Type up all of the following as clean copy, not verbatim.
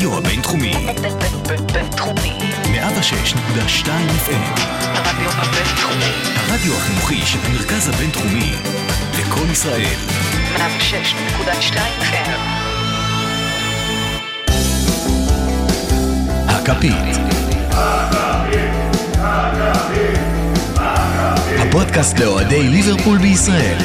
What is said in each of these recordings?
הרדיו הבינתחומי. בינתחומי. 106.2 FM. הרדיו הבינתחומי. הרדיו החינוכי של המרכז הבינתחומי. לכל ישראל. 106.2 FM. הכפית. הפודקאסט לאוהדי ליברפול בישראל.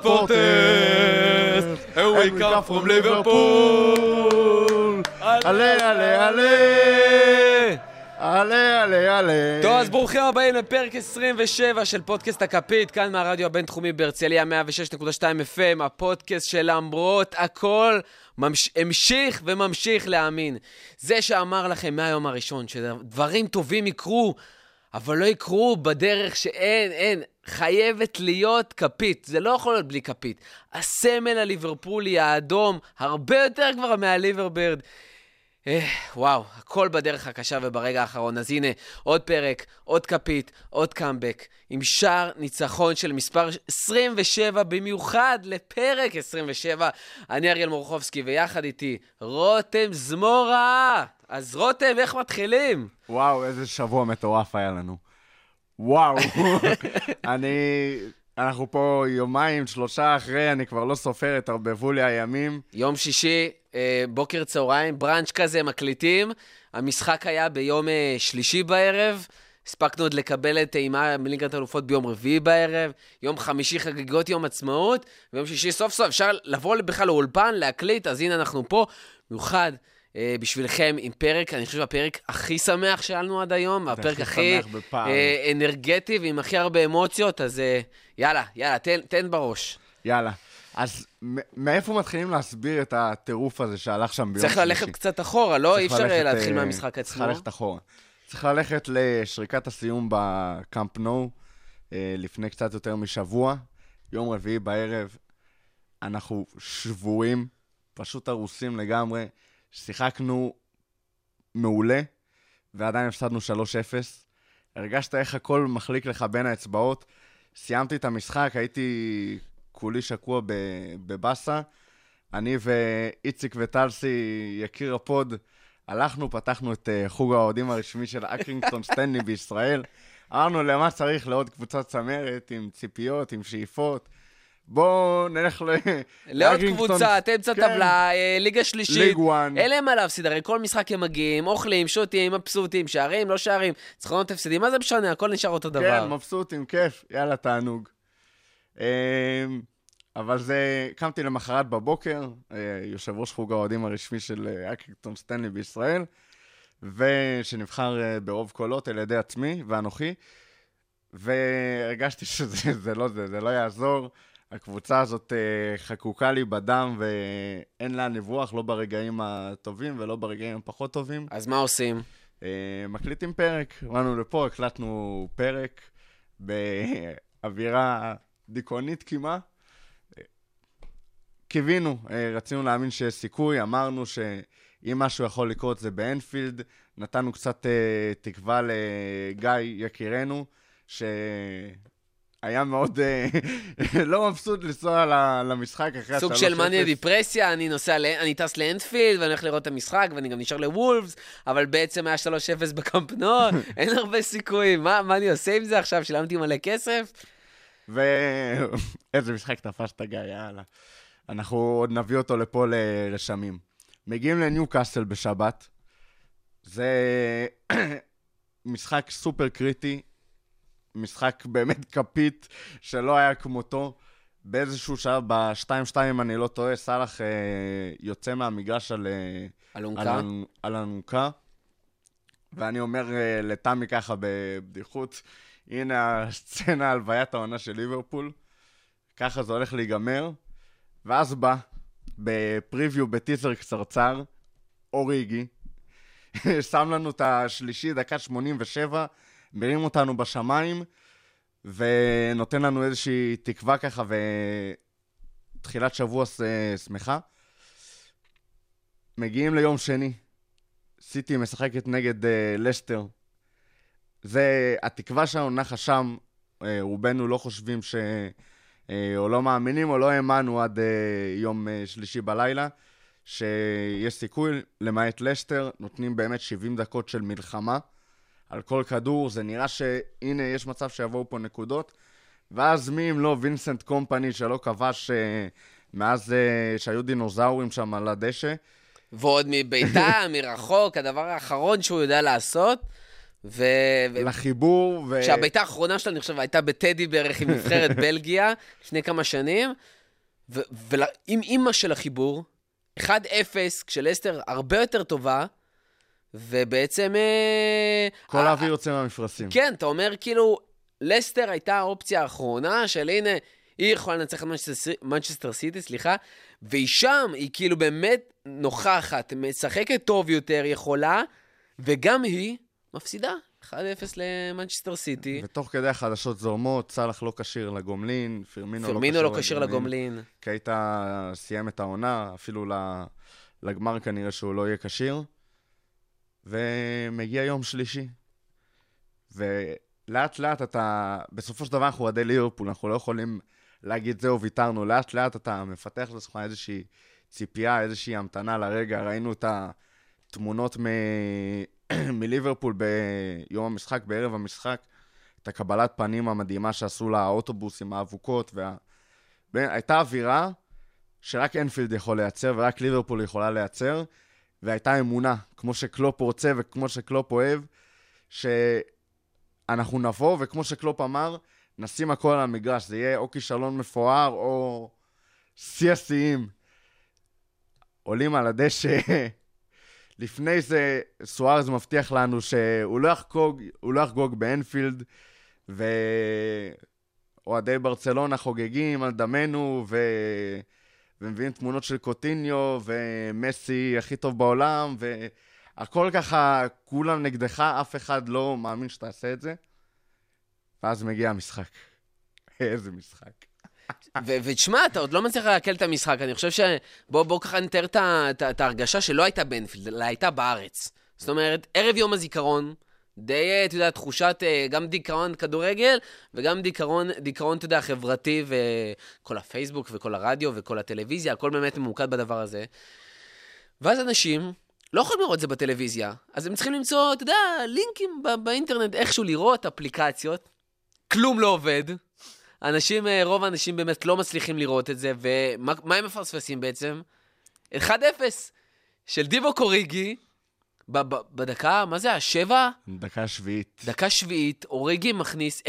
Supporters, and we come from Liverpool. עלה, עלה, עלה. עלה, עלה, עלה. טוב, אז ברוכים הבאים לפרק 27 של פודקאסט הכפית, כאן מהרדיו הבינתחומי בהרצליה 106.2 FM, הפודקאסט שלמרות הכל המשיך וממשיך להאמין. זה שאמר לכם מהיום הראשון שדברים טובים יקרו, אבל לא יקרו בדרך שאין. חייבת להיות כפית, זה לא יכול להיות בלי כפית. הסמל הליברפולי האדום, הרבה יותר כבר מהליברברד. וואו, הכל בדרך הקשה וברגע האחרון. אז הנה, עוד פרק, עוד כפית, עוד קאמבק, עם שער ניצחון של מספר 27, במיוחד לפרק 27. אני אריאל מורחובסקי ויחד איתי רותם זמורה. אז רותם, איך מתחילים? וואו, איזה שבוע מטורף היה לנו. וואו, אנחנו פה יומיים, שלושה אחרי, אני כבר לא סופר, התערבבו לי הימים. יום שישי, בוקר צהריים, ברנץ' כזה מקליטים, המשחק היה ביום שלישי בערב, הספקנו עוד לקבל את טעימה מליגת האלופות ביום רביעי בערב, יום חמישי חגיגות יום עצמאות, ויום שישי סוף סוף אפשר לבוא בכלל לאולפן, להקליט, אז הנה אנחנו פה, מיוחד. בשבילכם עם פרק, אני חושב הפרק הכי שמח שלנו עד היום, הפרק הכי אנרגטי ועם הכי הרבה אמוציות, אז יאללה, תן בראש. יאללה, אז מאיפה מתחילים להסביר את הטירוף הזה שהלך שם ביום שלישי? צריך ללכת קצת אחורה, לא? אי אפשר להתחיל מהמשחק עצמו. צריך ללכת אחורה. צריך ללכת לשריקת הסיום בקאמפ נו, לפני קצת יותר משבוע, יום רביעי בערב, אנחנו שבועים, פשוט הרוסים לגמרי, שיחקנו מעולה, ועדיין הפסדנו 3-0. הרגשת איך הכל מחליק לך בין האצבעות. סיימתי את המשחק, הייתי כולי שקוע בבאסה. אני ואיציק וטלסי, יקיר הפוד, הלכנו, פתחנו את חוג האוהדים הרשמי של אקרינגטון סטנלי בישראל. אמרנו למה צריך לעוד קבוצת צמרת, עם ציפיות, עם שאיפות. בואו נלך לעוד קבוצה, תמצא טבלה, ליגה שלישית, אלה מה להפסיד, הרי כל משחק הם מגיעים, אוכלים, שותים, מבסוטים, שערים, לא שערים, צחרונות הפסדים, מה זה משנה, הכל נשאר אותו דבר. כן, מבסוטים, כיף, יאללה, תענוג. אבל זה, קמתי למחרת בבוקר, יושב ראש חוג האוהדים הרשמי של אקרינגטון סטנלי בישראל, ושנבחר ברוב קולות על ידי עצמי ואנוכי, והרגשתי שזה לא יעזור, הקבוצה הזאת חקוקה לי בדם ואין לה נברוח, לא ברגעים הטובים ולא ברגעים הפחות טובים. אז מה עושים? מקליטים פרק, ראינו לפה, הקלטנו פרק באווירה דיכאונית כמעט. קיווינו, רצינו להאמין שיש סיכוי, אמרנו שאם משהו יכול לקרות זה באנפילד, נתנו קצת תקווה לגיא יקירנו, היה מאוד לא מבסוט לנסוע למשחק אחרי ה-3-0. סוג של מניה דיפרסיה, אני טס לאנדפילד, ואני הולך לראות את המשחק, ואני גם נשאר לוולפס, אבל בעצם היה 3-0 בקאמפ נו, אין הרבה סיכויים. מה אני עושה עם זה עכשיו? שילמתי מלא כסף? ואיזה משחק תפשת גיא, יאללה. אנחנו עוד נביא אותו לפה לרשמים. מגיעים לניו קאסל בשבת, זה משחק סופר קריטי, משחק באמת כפית שלא היה כמותו. באיזשהו שעה, ב-2-2 אני לא טועה, סלח יוצא מהמגרש על אלונקה. ואני אומר לטמי ככה בבדיחות, הנה הסצנה הלוויית העונה של ליברפול, ככה זה הולך להיגמר. ואז בא בפריוויו, בטיזר קצרצר, אוריגי, שם לנו את השלישי, דקה 87, מרים אותנו בשמיים, ונותן לנו איזושהי תקווה ככה, ותחילת שבוע שמחה. מגיעים ליום שני, סיטי משחקת נגד לסטר. זה התקווה שלנו נחה שם, רובנו לא חושבים ש... או לא מאמינים או לא האמנו עד יום שלישי בלילה, שיש סיכוי למעט לסטר, נותנים באמת 70 דקות של מלחמה, על כל כדור, זה נראה שהנה יש מצב שיבואו פה נקודות, ואז מי אם לא וינסנט קומפני שלא כבש מאז שהיו דינוזאורים שם על הדשא. ועוד מביתה, מרחוק, הדבר האחרון שהוא יודע לעשות, לחיבור שהביתה האחרונה שלה אני חושב הייתה בטדי בערך עם נבחרת בלגיה לפני כמה שנים, ועם אימא של החיבור 1-0 כשלסטר הרבה יותר טובה, ובעצם כל האוויר יוצא מהמפרשים. כן, אתה אומר כאילו לסטר הייתה האופציה האחרונה של הנה היא יכולה לנצח את מנצ'סטר סיטי, סליחה, והיא שם, היא כאילו באמת נוכחת, משחקת טוב יותר, יכולה, וגם היא מפסידה, 1-0 למנצ'סטר סיטי. ותוך כדי החדשות זורמות, סלח לא קשיר לגומלין, פרמינו לא קשיר לגומלין. קייטה סיים את העונה, אפילו לגמר כנראה שהוא לא יהיה קשיר. ומגיע יום שלישי. ולאט לאט אתה, בסופו של דבר אנחנו עדי ליברפול, אנחנו לא יכולים להגיד זהו ויתרנו, לאט לאט אתה מפתח לסך איזושהי ציפייה, איזושהי המתנה לרגע, ראינו את התמונות מליברפול ביום המשחק, בערב המשחק, את הקבלת פנים המדהימה שעשו לאוטובוס עם האבוקות, הייתה אווירה שרק אנפילד יכול לייצר ורק ליברפול יכולה לייצר, והייתה אמונה, כמו שקלופ רוצה וכמו שקלופ אוהב, שאנחנו נבוא, וכמו שקלופ אמר, נשים הכל על המגרש, זה יהיה או כישלון מפואר או סייסיים. עולים על הדשא, לפני זה סוארז מבטיח לנו שהוא לא יחגוג באנפילד, ואוהדי ברצלונה חוגגים על דמנו, ומביאים תמונות של קוטיניו, ומסי הכי טוב בעולם, והכל ככה, כולם נגדך, אף אחד לא מאמין שתעשה את זה. ואז מגיע המשחק. איזה משחק. ותשמע, אתה עוד לא מצליח להקל את המשחק, אני חושב שבוא ככה נתאר את ההרגשה שלא הייתה באנפילד, אלא הייתה בארץ. זאת אומרת, ערב יום הזיכרון, די, אתה יודע, תחושת גם דיכאון כדורגל, וגם דיכאון, אתה יודע, חברתי, וכל הפייסבוק, וכל הרדיו, וכל הטלוויזיה, הכל באמת ממוקד בדבר הזה. ואז אנשים לא יכולים לראות את זה בטלוויזיה, אז הם צריכים למצוא, אתה יודע, לינקים באינטרנט, איכשהו לראות אפליקציות, כלום לא עובד. אנשים, רוב האנשים באמת לא מצליחים לראות את זה, ומה הם מפרספסים בעצם? 1-0 של דיבו קוריגי, בדקה, מה זה, השבע? דקה שביעית, אוריגי מכניס,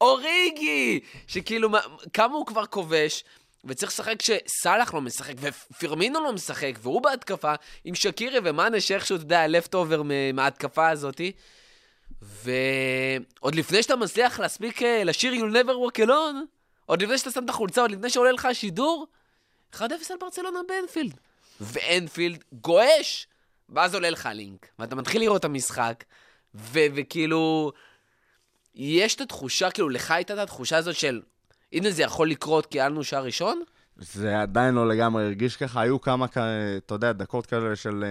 אוריגי! שכאילו, כמה הוא כבר כובש, וצריך לשחק שסלח לא משחק, ופירמינו לא משחק, והוא בהתקפה, עם שקירי ומאנה, שאיכשהו, אתה יודע, הלפט אובר מההתקפה הזאת, ועוד לפני שאתה מצליח להספיק לשיר You'll Never Walk Alone, עוד לפני שאתה שם את החולצה, עוד לפני שעולה לך השידור, 1-0 על ברצלונה באנפילד. ואנפילד גואש, ואז עולה לך לינק, ואתה מתחיל לראות את המשחק, וכאילו, יש את התחושה, כאילו לך הייתה את התחושה הזאת של, הנה זה יכול לקרות כי עלנו שעה ראשון? זה עדיין לא לגמרי הרגיש ככה, היו כמה, אתה יודע, דקות כאלה של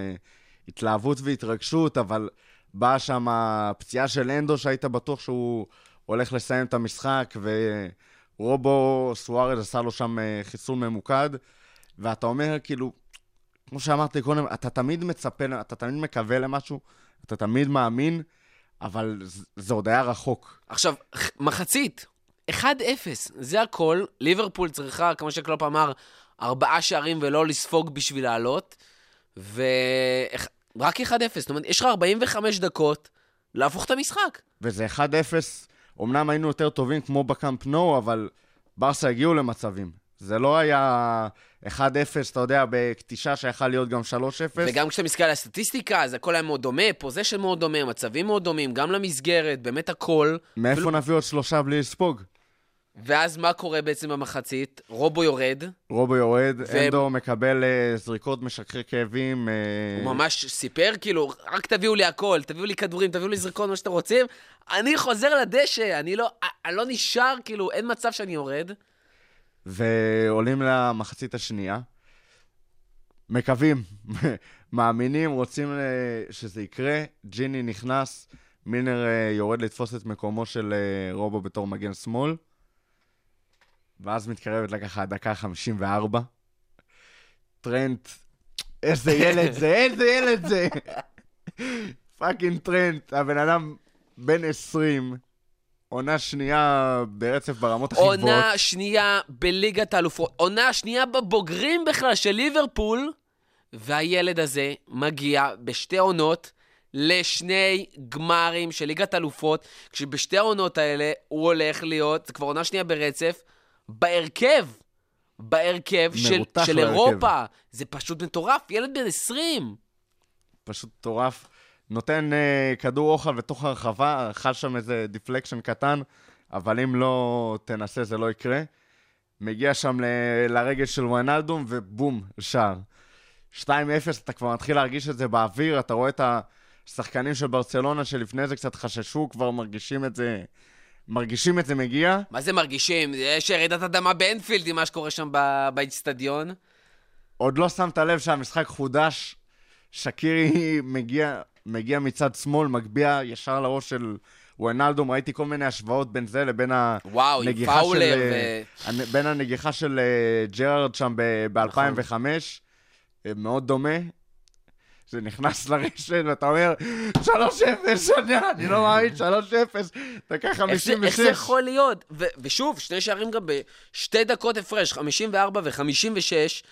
התלהבות והתרגשות, אבל באה שם הפציעה של אנדו שהיית בטוח שהוא הולך לסיים את המשחק, ורובו סוארז עשה לו שם חיסון ממוקד, ואתה אומר כאילו, כמו שאמרתי קודם, אתה תמיד מצפה, אתה תמיד מקווה למשהו, אתה תמיד מאמין, אבל זה עוד היה רחוק. עכשיו, מחצית, 1-0, זה הכל, ליברפול צריכה, כמו שקלופ אמר, 4 שערים ולא לספוג בשביל לעלות, רק 1-0, זאת אומרת, יש לך 45 דקות להפוך את המשחק. וזה 1-0, אמנם היינו יותר טובים כמו בקאמפ נו, אבל ברסה הגיעו למצבים. זה לא היה 1-0, אתה יודע, בקטישה שיכל להיות גם 3-0. וגם כשאתה מסתכל על הסטטיסטיקה, אז הכל היה מאוד דומה, פוזישן מאוד דומה, מצבים מאוד דומים, גם למסגרת, באמת הכל. מאיפה נביא עוד 3 בלי לספוג? ואז מה קורה בעצם במחצית? רובו יורד, אנדו מקבל זריקות משככי כאבים. הוא ממש סיפר, כאילו, רק תביאו לי הכל, תביאו לי כדורים, תביאו לי זריקות, מה שאתם רוצים. אני חוזר לדשא, אני לא נשאר, כאילו, אין מצב שאני יורד. ועולים למחצית השנייה. מקווים, מאמינים, רוצים שזה יקרה. ג'יני נכנס, מילנר יורד לתפוס את מקומו של רובו בתור מגן שמאל. ואז מתקרבת לככה הדקה 54. טרנט, איזה ילד זה. פאקינג טרנט, הבן אדם בן 20, עונה שנייה ברצף ברמות הכי גבוהות. עונה שנייה בליגת האלופות, עונה שנייה בבוגרים בכלל של ליברפול, והילד הזה מגיע בשתי עונות לשני גמרים של ליגת האלופות, כשבשתי העונות האלה הוא הולך להיות, זה כבר עונה שנייה ברצף, בהרכב של אירופה. זה פשוט מטורף, ילד בן 20. פשוט מטורף. נותן כדור אוכל בתוך הרחבה, אכל שם איזה דיפלקשן קטן, אבל אם לא תנסה זה לא יקרה. מגיע שם לרגל של ויינאלדום, ובום, שער. 2-0, אתה כבר מתחיל להרגיש את זה באוויר, אתה רואה את השחקנים של ברצלונה, שלפני זה קצת חששו, כבר מרגישים את זה מגיע. מה זה מרגישים? יש ירידת אדמה באנפילד עם מה שקורה שם באצטדיון. עוד לא שמת לב שהמשחק חודש, שקירי מגיע מצד שמאל, מגביע ישר לראש של ויינאלדום, ראיתי כל מיני השוואות בין זה לבין הנגיחה של ג'רארד שם ב-2005, מאוד דומה. זה נכנס לרשת, ואתה אומר, 3-0, אני לא מאמין, 3-0, דקה 56. איך זה יכול להיות? ושוב, שני שערים גם בשתי דקות הפרש, 54 ו-56,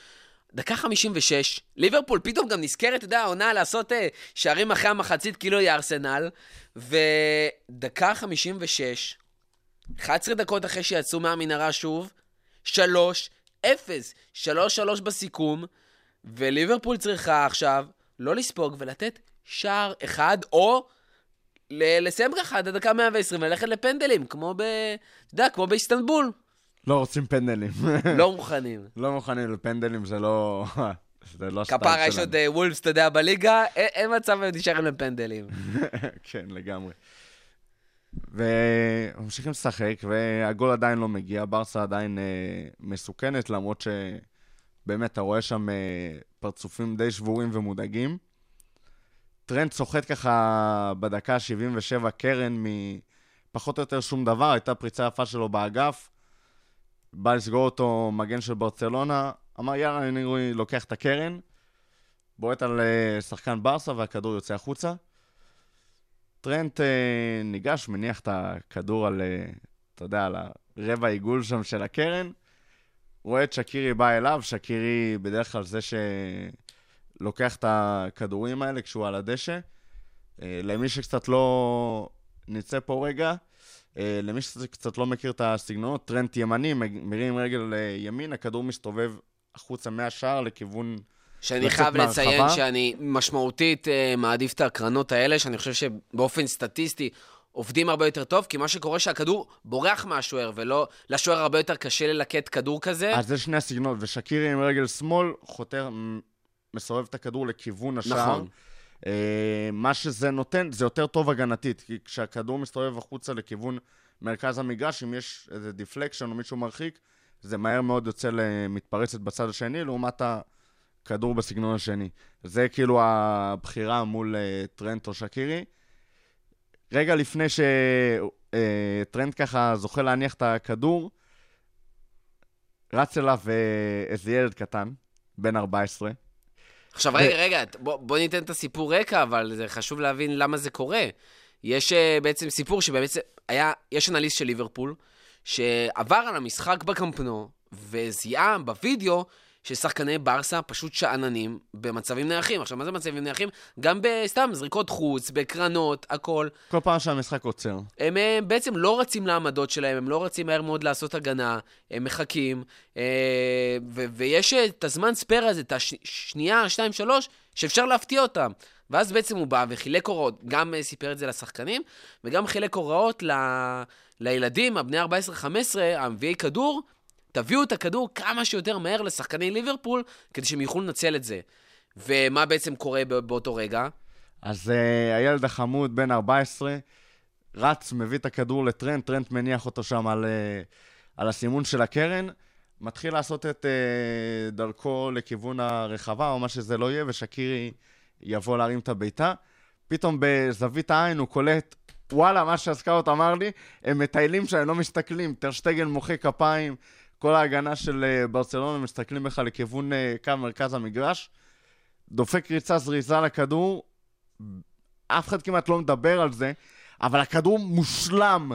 דקה 56, ליברפול פתאום גם נזכרת, אתה יודע, עונה לעשות שערים אחרי המחצית, כאילו היא ארסנל, ודקה 56, 11 דקות אחרי שיצאו מהמנהרה שוב, 3-0, 3-3 בסיכום, וליברפול צריכה עכשיו, לא לספוג ולתת שער אחד, או לסיים ככה עד הדקה 120 וללכת לפנדלים, כמו באיסטנבול. לא רוצים פנדלים. לא מוכנים. לא מוכנים לפנדלים, זה לא... כפרה יש עוד וולפס, אתה יודע, בליגה, אין מצב נשארים לפנדלים. כן, לגמרי. וממשיכים לשחק, והגול עדיין לא מגיע, ברסה עדיין מסוכנת, למרות שבאמת אתה רואה שם... פרצופים די שבורים ומודאגים. טרנד סוחט ככה בדקה 77, קרן מפחות או יותר שום דבר, הייתה פריצה יפה שלו באגף, בא לסגור אותו מגן של ברצלונה, אמר יאללה, אני לוקח את הקרן, בועט על שחקן ברסה והכדור יוצא החוצה. טרנד ניגש, מניח את הכדור על, אתה יודע, על הרבע עיגול שם של הקרן, רואה את שקירי בא אליו, שקירי בדרך כלל זה שלוקח את הכדורים האלה כשהוא על הדשא. למי שקצת לא נצא פה רגע, למי שקצת לא מכיר את הסגנונות, טרנט ימני, מרים רגל ימין, הכדור מסתובב החוצה מהשער לכיוון... שאני חייב לציין שאני משמעותית מעדיף את הקרנות האלה, שאני חושב שבאופן סטטיסטי עובדים הרבה יותר טוב, כי מה שקורה שהכדור בורח מהשוער, ולא לשוער הרבה יותר קשה ללקט כדור כזה. אז זה שני הסגנונות, ושקירי עם רגל שמאל, חותר, מסובב את הכדור לכיוון השער. נכון. מה שזה נותן, זה יותר טוב הגנתית, כי כשהכדור מסתובב החוצה לכיוון מרכז המגרש, אם יש איזה דיפלקשן או מישהו מרחיק, זה מהר מאוד יוצא למתפרצת בצד השני, לעומת הכדור בסגנון השני. זה כאילו הבחירה מול טרנט או שקירי. רגע לפני שטרנד ככה זוכה להניח את הכדור, רץ אליו איזה ילד קטן, בן 14. עכשיו רגע, בוא ניתן את הסיפור רקע, אבל זה חשוב להבין למה זה קורה. יש בעצם סיפור שבאמת יש אנליסט של ליברפול, שעבר על המשחק בקמפנו, וזיהה בווידאו ששחקני ברסה פשוט שעננים במצבים נייחים. עכשיו, מה זה מצבים נייחים? גם בסתם זריקות חוץ, בקרנות, הכל. כל פעם שהמשחק עוצר. הם בעצם לא רצים לעמדות שלהם, הם לא רצים מהר מאוד לעשות הגנה, הם מחכים, ויש את הזמן ספר הזה, את השנייה, 2-3, שאפשר להפתיע אותם. ואז בעצם הוא בא וחילק הוראות, גם סיפר את זה לשחקנים, וגם חילק הוראות לילדים, הבני 14-15, המביאי כדור, תביאו את הכדור כמה שיותר מהר לשחקני ליברפול, כדי שהם יוכלו לנצל את זה. ומה בעצם קורה באותו רגע? אז הילד החמוד, בן 14, רץ, מביא את הכדור לטרנט, טרנט מניח אותו שם על הסימון של הקרן, מתחיל לעשות את דרכו לכיוון הרחבה, או מה שזה לא יהיה, ושקירי יבוא להרים את הביתה. פתאום בזווית העין הוא קולט, וואלה, מה שהסקאוט אמר לי, הם מטיילים שהם לא מסתכלים, טרשטגן מוחא כפיים, כל ההגנה של ברצלונה מסתכלים לך לכיוון קו מרכז המגרש, דופק ריצה זריזה לכדור, אף אחד כמעט לא מדבר על זה, אבל הכדור מושלם,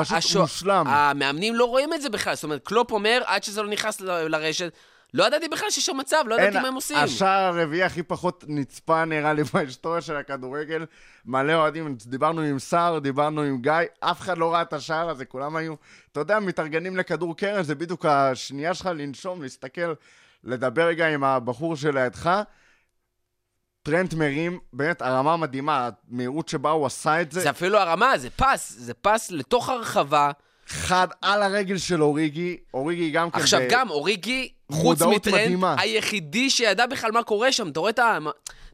פשוט מושלם. המאמנים לא רואים את זה בכלל, זאת אומרת, קלופ אומר, עד שזה לא נכנס לרשת, לא ידעתי בכלל שיש שם מצב, לא ידעתי מה הם עושים. השער הרביעי הכי פחות נצפה נראה לי בהיסטוריה של הכדורגל, מלא אוהדים, דיברנו עם שר, דיברנו עם גיא, אף אחד לא ראה את השער הזה, כולם היו, אתה יודע, מתארגנים לכדור קרן, זה בדיוק השנייה שלך לנשום, להסתכל, לדבר רגע עם הבחור שלידך, טרנט מרים, באמת הרמה מדהימה, המהירות שבה הוא עשה את זה. זה אפילו הרמה, זה פס, לתוך הרחבה. חד על הרגל של אוריגי, אוריגי גם כן. עכשיו גם אוריגי, חוץ מטרנט, היחידי שידע בכלל מה קורה שם, אתה רואה את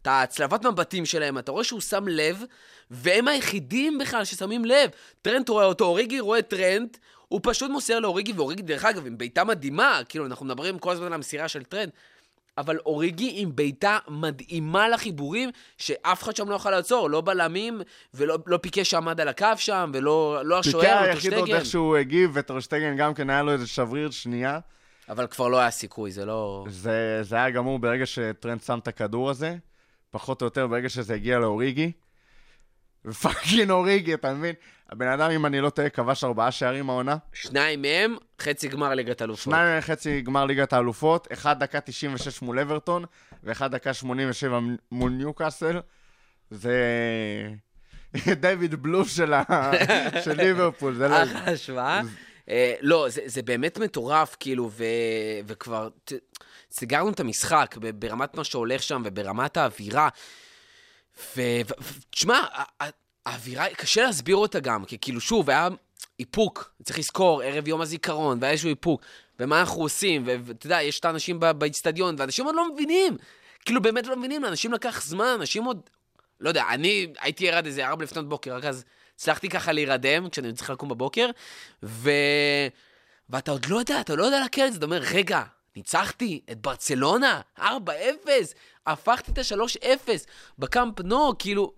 הצלבת מבטים שלהם, אתה רואה שהוא שם לב, והם היחידים בכלל ששמים לב. טרנט רואה אותו, אוריגי רואה טרנט, הוא פשוט מוסר לאוריגי, ואוריגי דרך אגב עם ביתה מדהימה, כאילו אנחנו מדברים כל הזמן על המסירה של טרנט, אבל אוריגי עם ביתה מדהימה לחיבורים, שאף אחד שם לא יכול לעצור, לא בלמים, ולא פיקה שעמד על הקו שם, ולא השוער, טרשטגן. פיקה היחיד עוד איך שהוא הגיב, וטרשטגן גם כן היה לו איזה שבריר שנייה. אבל כבר לא היה סיכוי, זה לא... זה היה גמור ברגע שטרנט שם את הכדור הזה, פחות או יותר ברגע שזה הגיע לאוריגי. ופאקינג אוריגי, אתה מבין? הבן אדם, אם אני לא טועה, כבש 4 שערים העונה. 2 מהם, חצי גמר ליגת האלופות. 2 מהם, חצי גמר ליגת האלופות. 1 דקה 96 מול אברטון, ו1 דקה 87 מול ניוקאסל. זה... דיוויד בלו של ליברפול. אחלה השוואה. לא, זה באמת מטורף, כאילו, וכבר... סגרנו את המשחק ברמת מה שהולך שם, וברמת האווירה. ותשמע... האווירה, קשה להסביר אותה גם, כי כאילו שוב, היה איפוק, צריך לזכור, ערב יום הזיכרון, והיה איזשהו איפוק, ומה אנחנו עושים, ואתה יודע, יש את האנשים באצטדיון, ואנשים עוד לא מבינים, כאילו באמת לא מבינים, לאנשים לקח זמן, אנשים עוד, לא יודע, אני הייתי ערד איזה 4 לפנות בוקר, רק אז הצלחתי ככה להירדם, כשאני צריך לקום בבוקר, ואתה עוד לא יודע, אתה לא יודע לקראת, אתה אומר, רגע, ניצחתי את ברצלונה, 4-0, הפכתי את ה-3-0, בקאמפ נו, כאילו,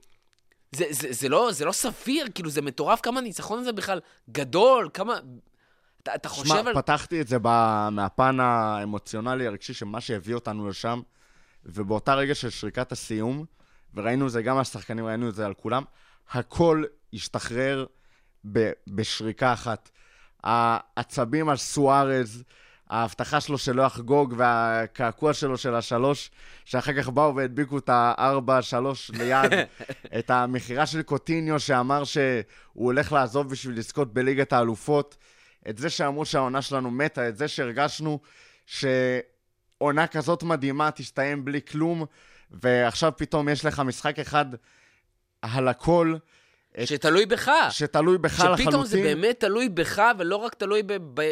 זה לא סביר, כאילו זה מטורף, כמה ניצחון הזה בכלל גדול, כמה... אתה חושב על... פתחתי את זה מהפן האמוציונלי הרגשי, שמה שהביא אותנו לשם, ובאותה רגע של שריקת הסיום, וראינו את זה גם על שחקנים, ראינו את זה על כולם, הכל השתחרר בשריקה אחת. העצבים על סוארז, ההבטחה שלו שלא יחגוג, והקעקוע שלו של ה-3, שאחר כך באו והדביקו את ה-4-3 ליד, את המחירה של קוטיניו, שאמר שהוא הולך לעזוב בשביל לזכות בליגת האלופות, את זה שאמרו שהעונה שלנו מתה, את זה שהרגשנו שעונה כזאת מדהימה תשתיים בלי כלום, ועכשיו פתאום יש לך משחק אחד על הכל, שתלוי בך. שתלוי בך שפתאום לחלוטין. שפתאום זה באמת תלוי בך, ולא רק תלוי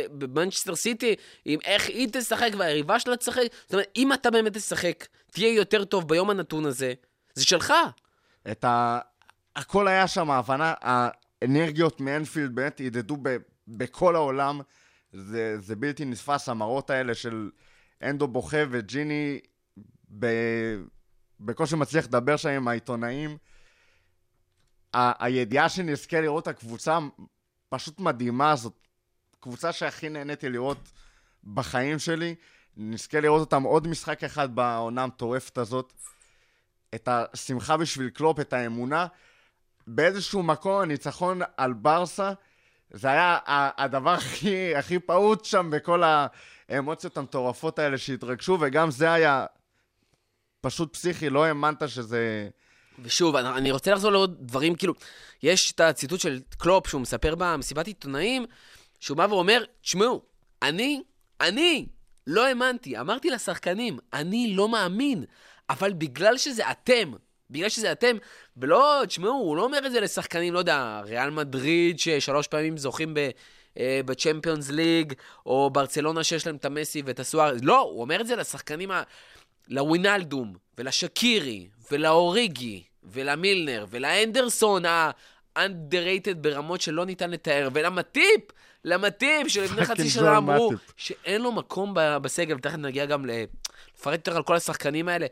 במנצ'סטר סיטי, עם איך היא תשחק והיריבה שלה תשחק. זאת אומרת, אם אתה באמת תשחק, תהיה יותר טוב ביום הנתון הזה, זה שלך. הכל היה שם, ההבנה, האנרגיות מאנפילד באמת ידדו בכל העולם. זה בלתי נתפס, המראות האלה של אנדו בוכה וג'יני, בקושי מצליח לדבר שם עם העיתונאים, הידיעה שנזכה לראות את הקבוצה פשוט מדהימה הזאת, קבוצה שהכי נהניתי לראות בחיים שלי, נזכה לראות אותם עוד משחק אחד בעונה המטורפת הזאת, את השמחה בשביל קלופ, את האמונה, באיזשהו מקום הניצחון על ברסה, זה היה הדבר הכי פעוט שם בכל האמוציות המטורפות האלה שהתרגשו, וגם זה היה פשוט פסיכי, לא האמנת שזה... ושוב, אני רוצה לחזור לעוד דברים, כאילו, יש את הציטוט של קלופ, שהוא מספר במסיבת עיתונאים, שהוא בא ואומר, תשמעו, אני לא האמנתי, אמרתי לשחקנים, אני לא מאמין, אבל בגלל שזה אתם, ולא, תשמעו, הוא לא אומר את זה לשחקנים, לא יודע, ריאל מדריד, ש3 פעמים זוכים בצ'מפיונס ליג, או ברצלונה שיש להם את המסי ואת הסואר, לא, הוא אומר את זה לשחקנים, לווינלדום, ולשקירי, ולאוריגי, ולמילנר, ולאנדרסון, האנדררייטד ברמות שלא ניתן לתאר, ולמטיפ, שלפני חצי שנה אמרו, שאין לו מקום בסגל, ותכף נגיע גם לפרט יותר על כל השחקנים האלה,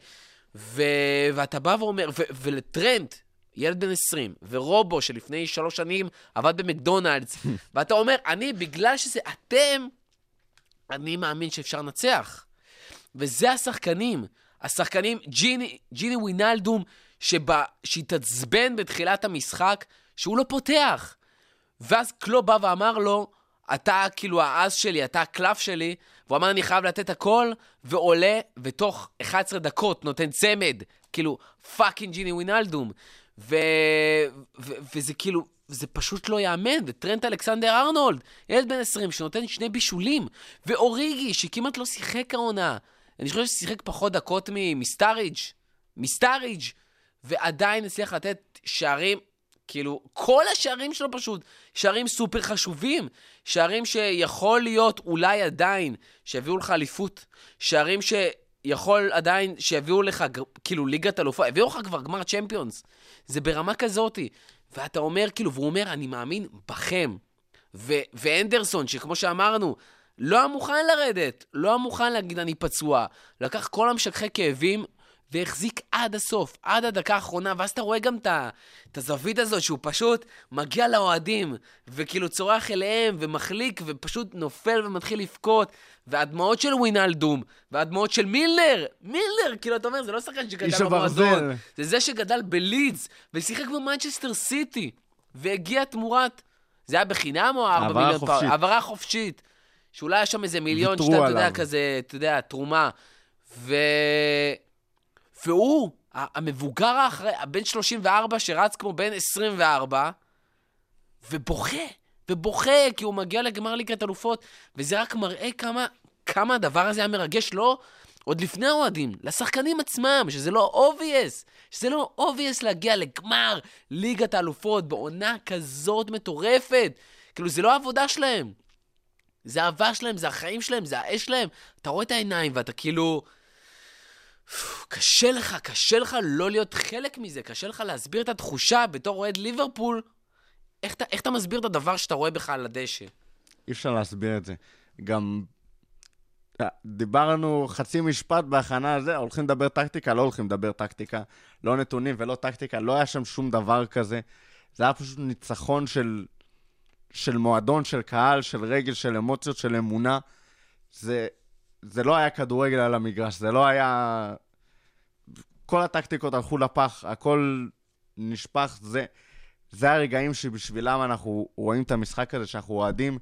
ואתה בא ואומר, ולטרנט, ילד בן 20, ורובו שלפני 3 שנים עבד במקדונלדס, ואתה אומר, אני, בגלל שזה אתם, אני מאמין שאפשר לנצח. וזה השחקנים, ג'יני ווינלדום, שהתעצבן בתחילת המשחק, שהוא לא פותח. ואז קלופ בא ואמר לו, אתה כאילו האס שלי, אתה הקלף שלי, והוא אמר, אני חייב לתת הכל, ועולה, ותוך 11 דקות נותן צמד, כאילו, פאקינג ג'יני ווינלדום. וזה כאילו, זה פשוט לא יאמן, וטרנט אלכסנדר ארנולד, ילד בן 20, שנותן 2 בישולים, ואוריגי, שכמעט לא שיחק העונה, אני חושב ששיחק פחות דקות מסטאריג', ועדיין הצליח לתת שערים, כאילו, כל השערים שלו פשוט, שערים סופר חשובים, שערים שיכול להיות אולי עדיין שיביאו לך אליפות, שערים שיכול עדיין שיביאו לך, כאילו, ליגת אלופה, הביאו לך כבר גמר צ'מפיונס, זה ברמה כזאת, ואתה אומר, כאילו, והוא אומר, אני מאמין בכם, ואנדרסון, שכמו שאמרנו, לא המוכן לרדת, לא המוכן להגיד אני פצוע, לקח כל המשכחי כאבים, והחזיק עד הסוף, עד הדקה האחרונה, ואז אתה רואה גם את הזווית הזאת, שהוא פשוט מגיע לאוהדים, וכאילו צורח אליהם, ומחליק, ופשוט נופל ומתחיל לפקוט, והדמעות של ווינלדום, והדמעות של מילנר, כאילו אתה אומר, זה לא שחקן שגדל במועדון, זה שגדל בלידס, ושיחק במנצ'סטר סיטי, והגיע תמורת, זה היה בחינם או 4 מיליון פאונד, העברה חופשית, שאולי היה שם איזה 1 מיליון, שאתה יודע כזה, אתה יודע, תרומה, והוא, המבוגר האחרי, הבן 34 שרץ כמו בן 24, ובוכה, כי הוא מגיע לגמר ליגת אלופות, וזה רק מראה כמה הדבר הזה היה מרגש לו, עוד לפני האוהדים, לשחקנים עצמם, שזה לא obvious להגיע לגמר ליגת אלופות, בעונה כזאת מטורפת, כאילו זה לא העבודה שלהם, זה האהבה שלהם, זה החיים שלהם, זה האש שלהם, אתה רואה את העיניים ואתה כאילו... קשה לך לא להיות חלק מזה, קשה לך להסביר את התחושה בתור אוהד ליברפול, איך אתה מסביר את הדבר שאתה רואה בך על הדשא? אי אפשר להסביר את זה. גם דיברנו חצי משפט בהכנה הזה, הולכים לדבר טקטיקה, לא נתונים ולא טקטיקה, לא היה שם שום דבר כזה, זה היה פשוט ניצחון של מועדון, של קהל, של רגל, של אמוציות, של אמונה, זה לא היה כדורגל על המגרש, זה לא היה... כל הטקטיקות הלכו לפח, הכל נשפח, זה הרגעים שבשבילם אנחנו רואים את המשחק הזה שאנחנו אוהדים,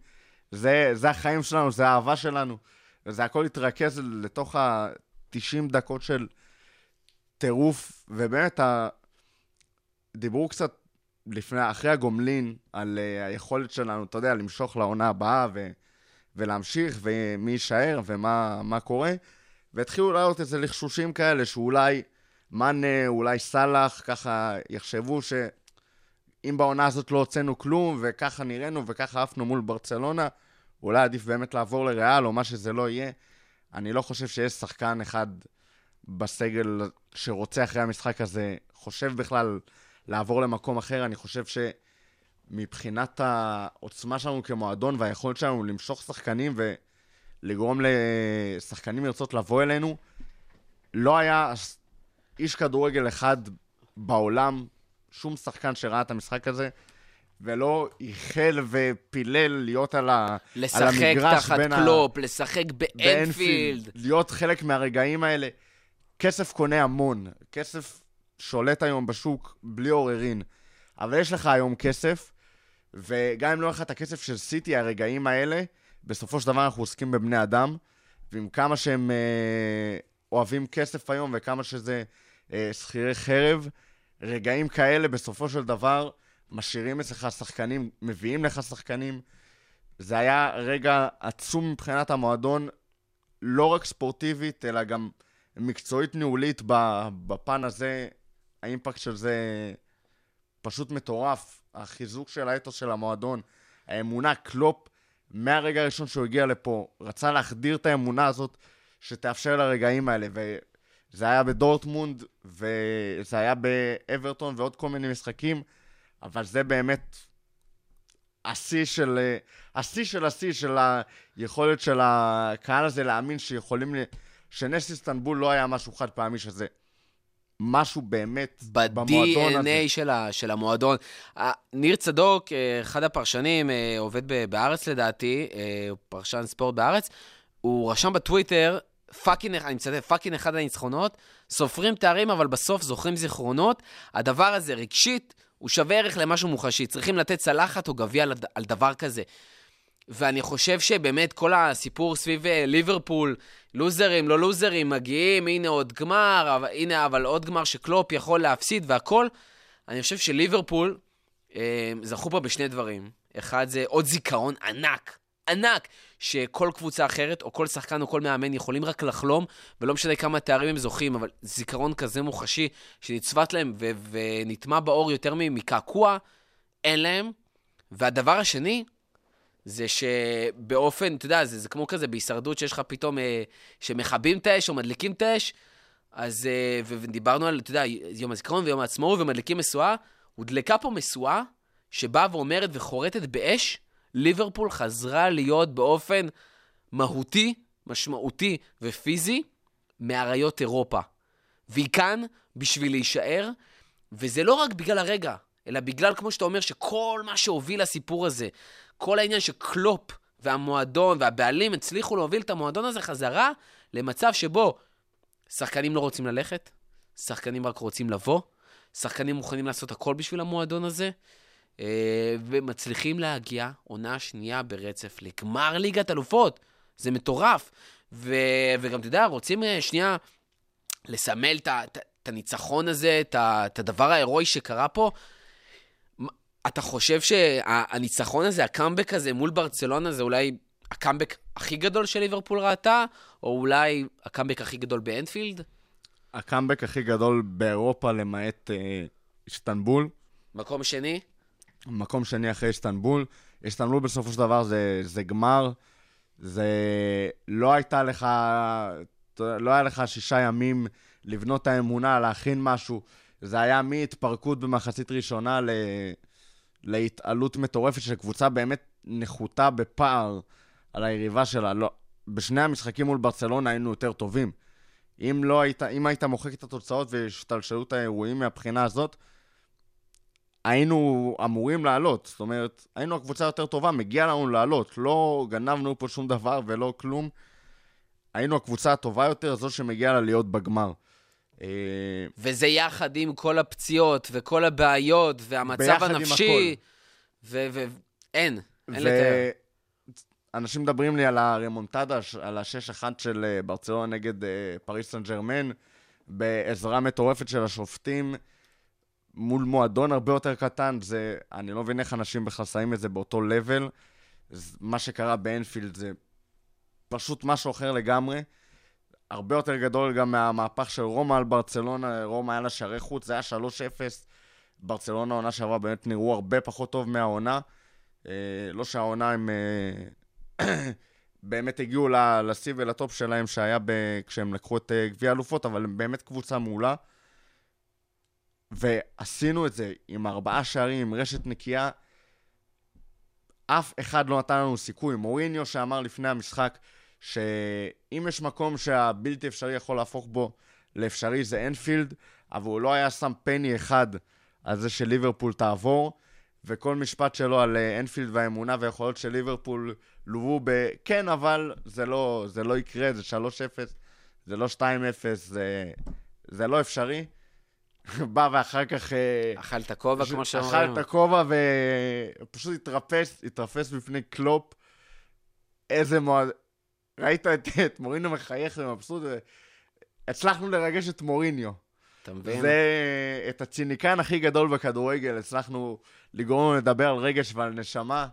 זה החיים שלנו, זה האהבה שלנו, וזה הכל התרכז לתוך ה-90 דקות של טירוף, ובאמת דיברו קצת אחרי הגומלין על היכולת שלנו, אתה יודע, למשוך לעונה הבאה ולהמשיך, ומי יישאר, ומה קורה, והתחילו לראות איזה לחשושים כאלה, שאולי מנה, אולי סלח, ככה יחשבו שאם בעונה הזאת לא הוצאנו כלום, וככה נראינו, וככה עפנו מול ברצלונה, אולי עדיף באמת לעבור לריאל, או מה שזה לא יהיה. אני לא חושב שיש שחקן אחד בסגל שרוצה אחרי המשחק הזה, חושב בכלל לעבור למקום אחר. אני חושב ש... מבחינת העוצמה שלנו כמועדון והיכולת שלנו למשוך שחקנים ולגרום לשחקנים לרצות לבוא אלינו, לא היה איש כדורגל אחד בעולם, שום שחקן שראה את המשחק הזה ולא יחל ופילל להיות על המגרש, לשחק תחת קלופ, לשחק באנפילד, להיות חלק מהרגעים האלה. כסף קונה המון, כסף שולט היום בשוק בלי עוררין, אבל יש לך היום כסף, וגם אם לא לך את הכסף של סיטי, הרגעים האלה, בסופו של דבר אנחנו עוסקים בבני אדם, ועם כמה שהם אוהבים כסף היום, וכמה שזה שכירי חרב, רגעים כאלה בסופו של דבר משאירים אצלך שחקנים, מביאים לך שחקנים. זה היה רגע עצום מבחינת המועדון, לא רק ספורטיבית, אלא גם מקצועית ניהולית בפן הזה. האימפקט של זה פשוט מטורף. החיזוק של האתוס של המועדון, האמונה, קלופ, מהרגע הראשון שהוא הגיע לפה, רצה להחדיר את האמונה הזאת שתאפשר לרגעים האלה, וזה היה בדורטמונד, וזה היה באברטון, ועוד כל מיני משחקים, אבל זה באמת השיא של היכולת של הקהל הזה להאמין שיכולים, שנס איסטנבול לא היה משהו חד פעמי, שזה משהו באמת במועדון הזה. ב-DNA של המועדון. ניר צדוק, אחד הפרשנים, עובד בארץ לדעתי, פרשן ספורט בארץ, הוא רשם בטוויטר, פאקינג אחד הניצחונות, סופרים תארים אבל בסוף זוכרים זיכרונות, הדבר הזה רגשית, הוא שווה ערך למשהו מוחשי, צריכים לתת צלחת או גביע על דבר כזה. ואני חושב שבאמת כל הסיפור סביב ליברפול, לוזרים, לא לוזרים, מגיעים, הנה עוד גמר, הנה אבל עוד גמר שקלופ יכול להפסיד והכל. אני חושב שליברפול זכו פה בשני דברים. אחד זה עוד זיכרון ענק, שכל קבוצה אחרת, או כל שחקן או כל מאמן יכולים רק לחלום, ולא משנה כמה תארים הם זוכים, אבל זיכרון כזה מוחשי שנצוות להם ונטמע באור יותר מקעקוע, אין להם. והדבר השני, זה שבאופן, אתה יודע, זה כמו כזה בהישרדות שיש לך פתאום, שמחבים תש או מדליקים תש, אז, ודיברנו על, אתה יודע, יום הזיכרון ויום העצמאות ומדליקים מסועה, הוא דלקה פה מסועה, שבאה ואומרת וחורטת באש, ליברפול חזרה להיות באופן מהותי, משמעותי ופיזי, מאריות אירופה. והיא כאן בשביל להישאר, וזה לא רק בגלל הרגע, אלא בגלל, כמו שאתה אומר, שכל מה שהוביל לסיפור הזה, כל העניין שקלופ והמועדון והבעלים הצליחו להוביל את המועדון הזה חזרה למצב שבו שחקנים לא רוצים ללכת, שחקנים רק רוצים לבוא, שחקנים מוכנים לעשות הכל בשביל המועדון הזה, ומצליחים להגיע עונה שנייה ברצף לגמר ליגת אלופות. זה מטורף. וגם אתה יודע, רוצים שנייה לסמל את הניצחון הזה, את הדבר ההירואי שקרה פה. אתה חושב שהניצחון הזה, הקאמבק הזה מול ברצלונה, זה אולי הקאמבק הכי גדול של ליברפול ראתה, או אולי הקאמבק הכי גדול באנפילד? הקאמבק הכי גדול באירופה למעט איסטנבול. מקום שני? מקום שני אחרי איסטנבול. איסטנבול בסופו של דבר זה גמר. זה לא היה לך 6 ימים לבנות את האמונה, להכין משהו. זה היה מהתפרקות במחצית ראשונה להתעלות מטורפת של קבוצה באמת נחותה בפער על היריבה שלה. לא, בשני המשחקים מול ברצלונה היינו יותר טובים. אם היית מוחק את התוצאות והשתלשלו את האירועים מהבחינה הזאת, היינו אמורים לעלות. זאת אומרת, היינו הקבוצה יותר טובה, מגיע לנו לעלות. לא גנבנו פה שום דבר ולא כלום. היינו הקבוצה הטובה יותר, זו שמגיעה לה להיות בגמר. וזה יחד עם כל הפציעות וכל הבעיות והמצב הנפשי. ואין. אנשים מדברים לי על הרמונטדה, על 6-1 של ברצלונה נגד פריס סן ז'רמן, בעזרה מטורפת של השופטים, מול מועדון הרבה יותר קטן. זה, אני לא מבין איך אנשים בחסאים את זה באותו לבל. מה שקרה באנפילד זה פשוט משהו אחר לגמרי. הרבה יותר גדול גם מהמהפך של רומא על ברצלונה. רומא היה לה שערי חוץ, זה היה 3-0. ברצלונה העונה שעברה באמת נראו הרבה פחות טוב מהעונה. לא שהעונה הם באמת הגיעו לסיב ולטופ שלהם שהיה כשהם לקחו את גביע אלופות, אבל הם באמת קבוצה מעולה. ועשינו את זה עם 4 שערים, עם רשת נקייה. אף אחד לא נתן לנו סיכוי. מוריניו שאמר לפני המשחק שאם יש מקום שהבלתי אפשרי יכול להפוך בו לאפשרי זה אנפילד, אבל הוא לא היה שם פני אחד על זה של ליברפול תעבור, וכל משפט שלו על אנפילד והאמונה והיכולות של ליברפול לובו כן, אבל זה לא יקרה, זה 3-0, זה לא 2-0, זה לא אפשרי. בא ואחר כך אכל את הכובע, כמו שאומרים. אכל את הכובע ופשוט התרפס בפני קלופ. איזה מועד... ראית את מוריניו מחייך ומבסוט, הצלחנו לרגש את מוריניו. אתה מבין? זה את הציניקן הכי גדול בכדורגל, הצלחנו לגרום לו לדבר על רגש ועל נשמה.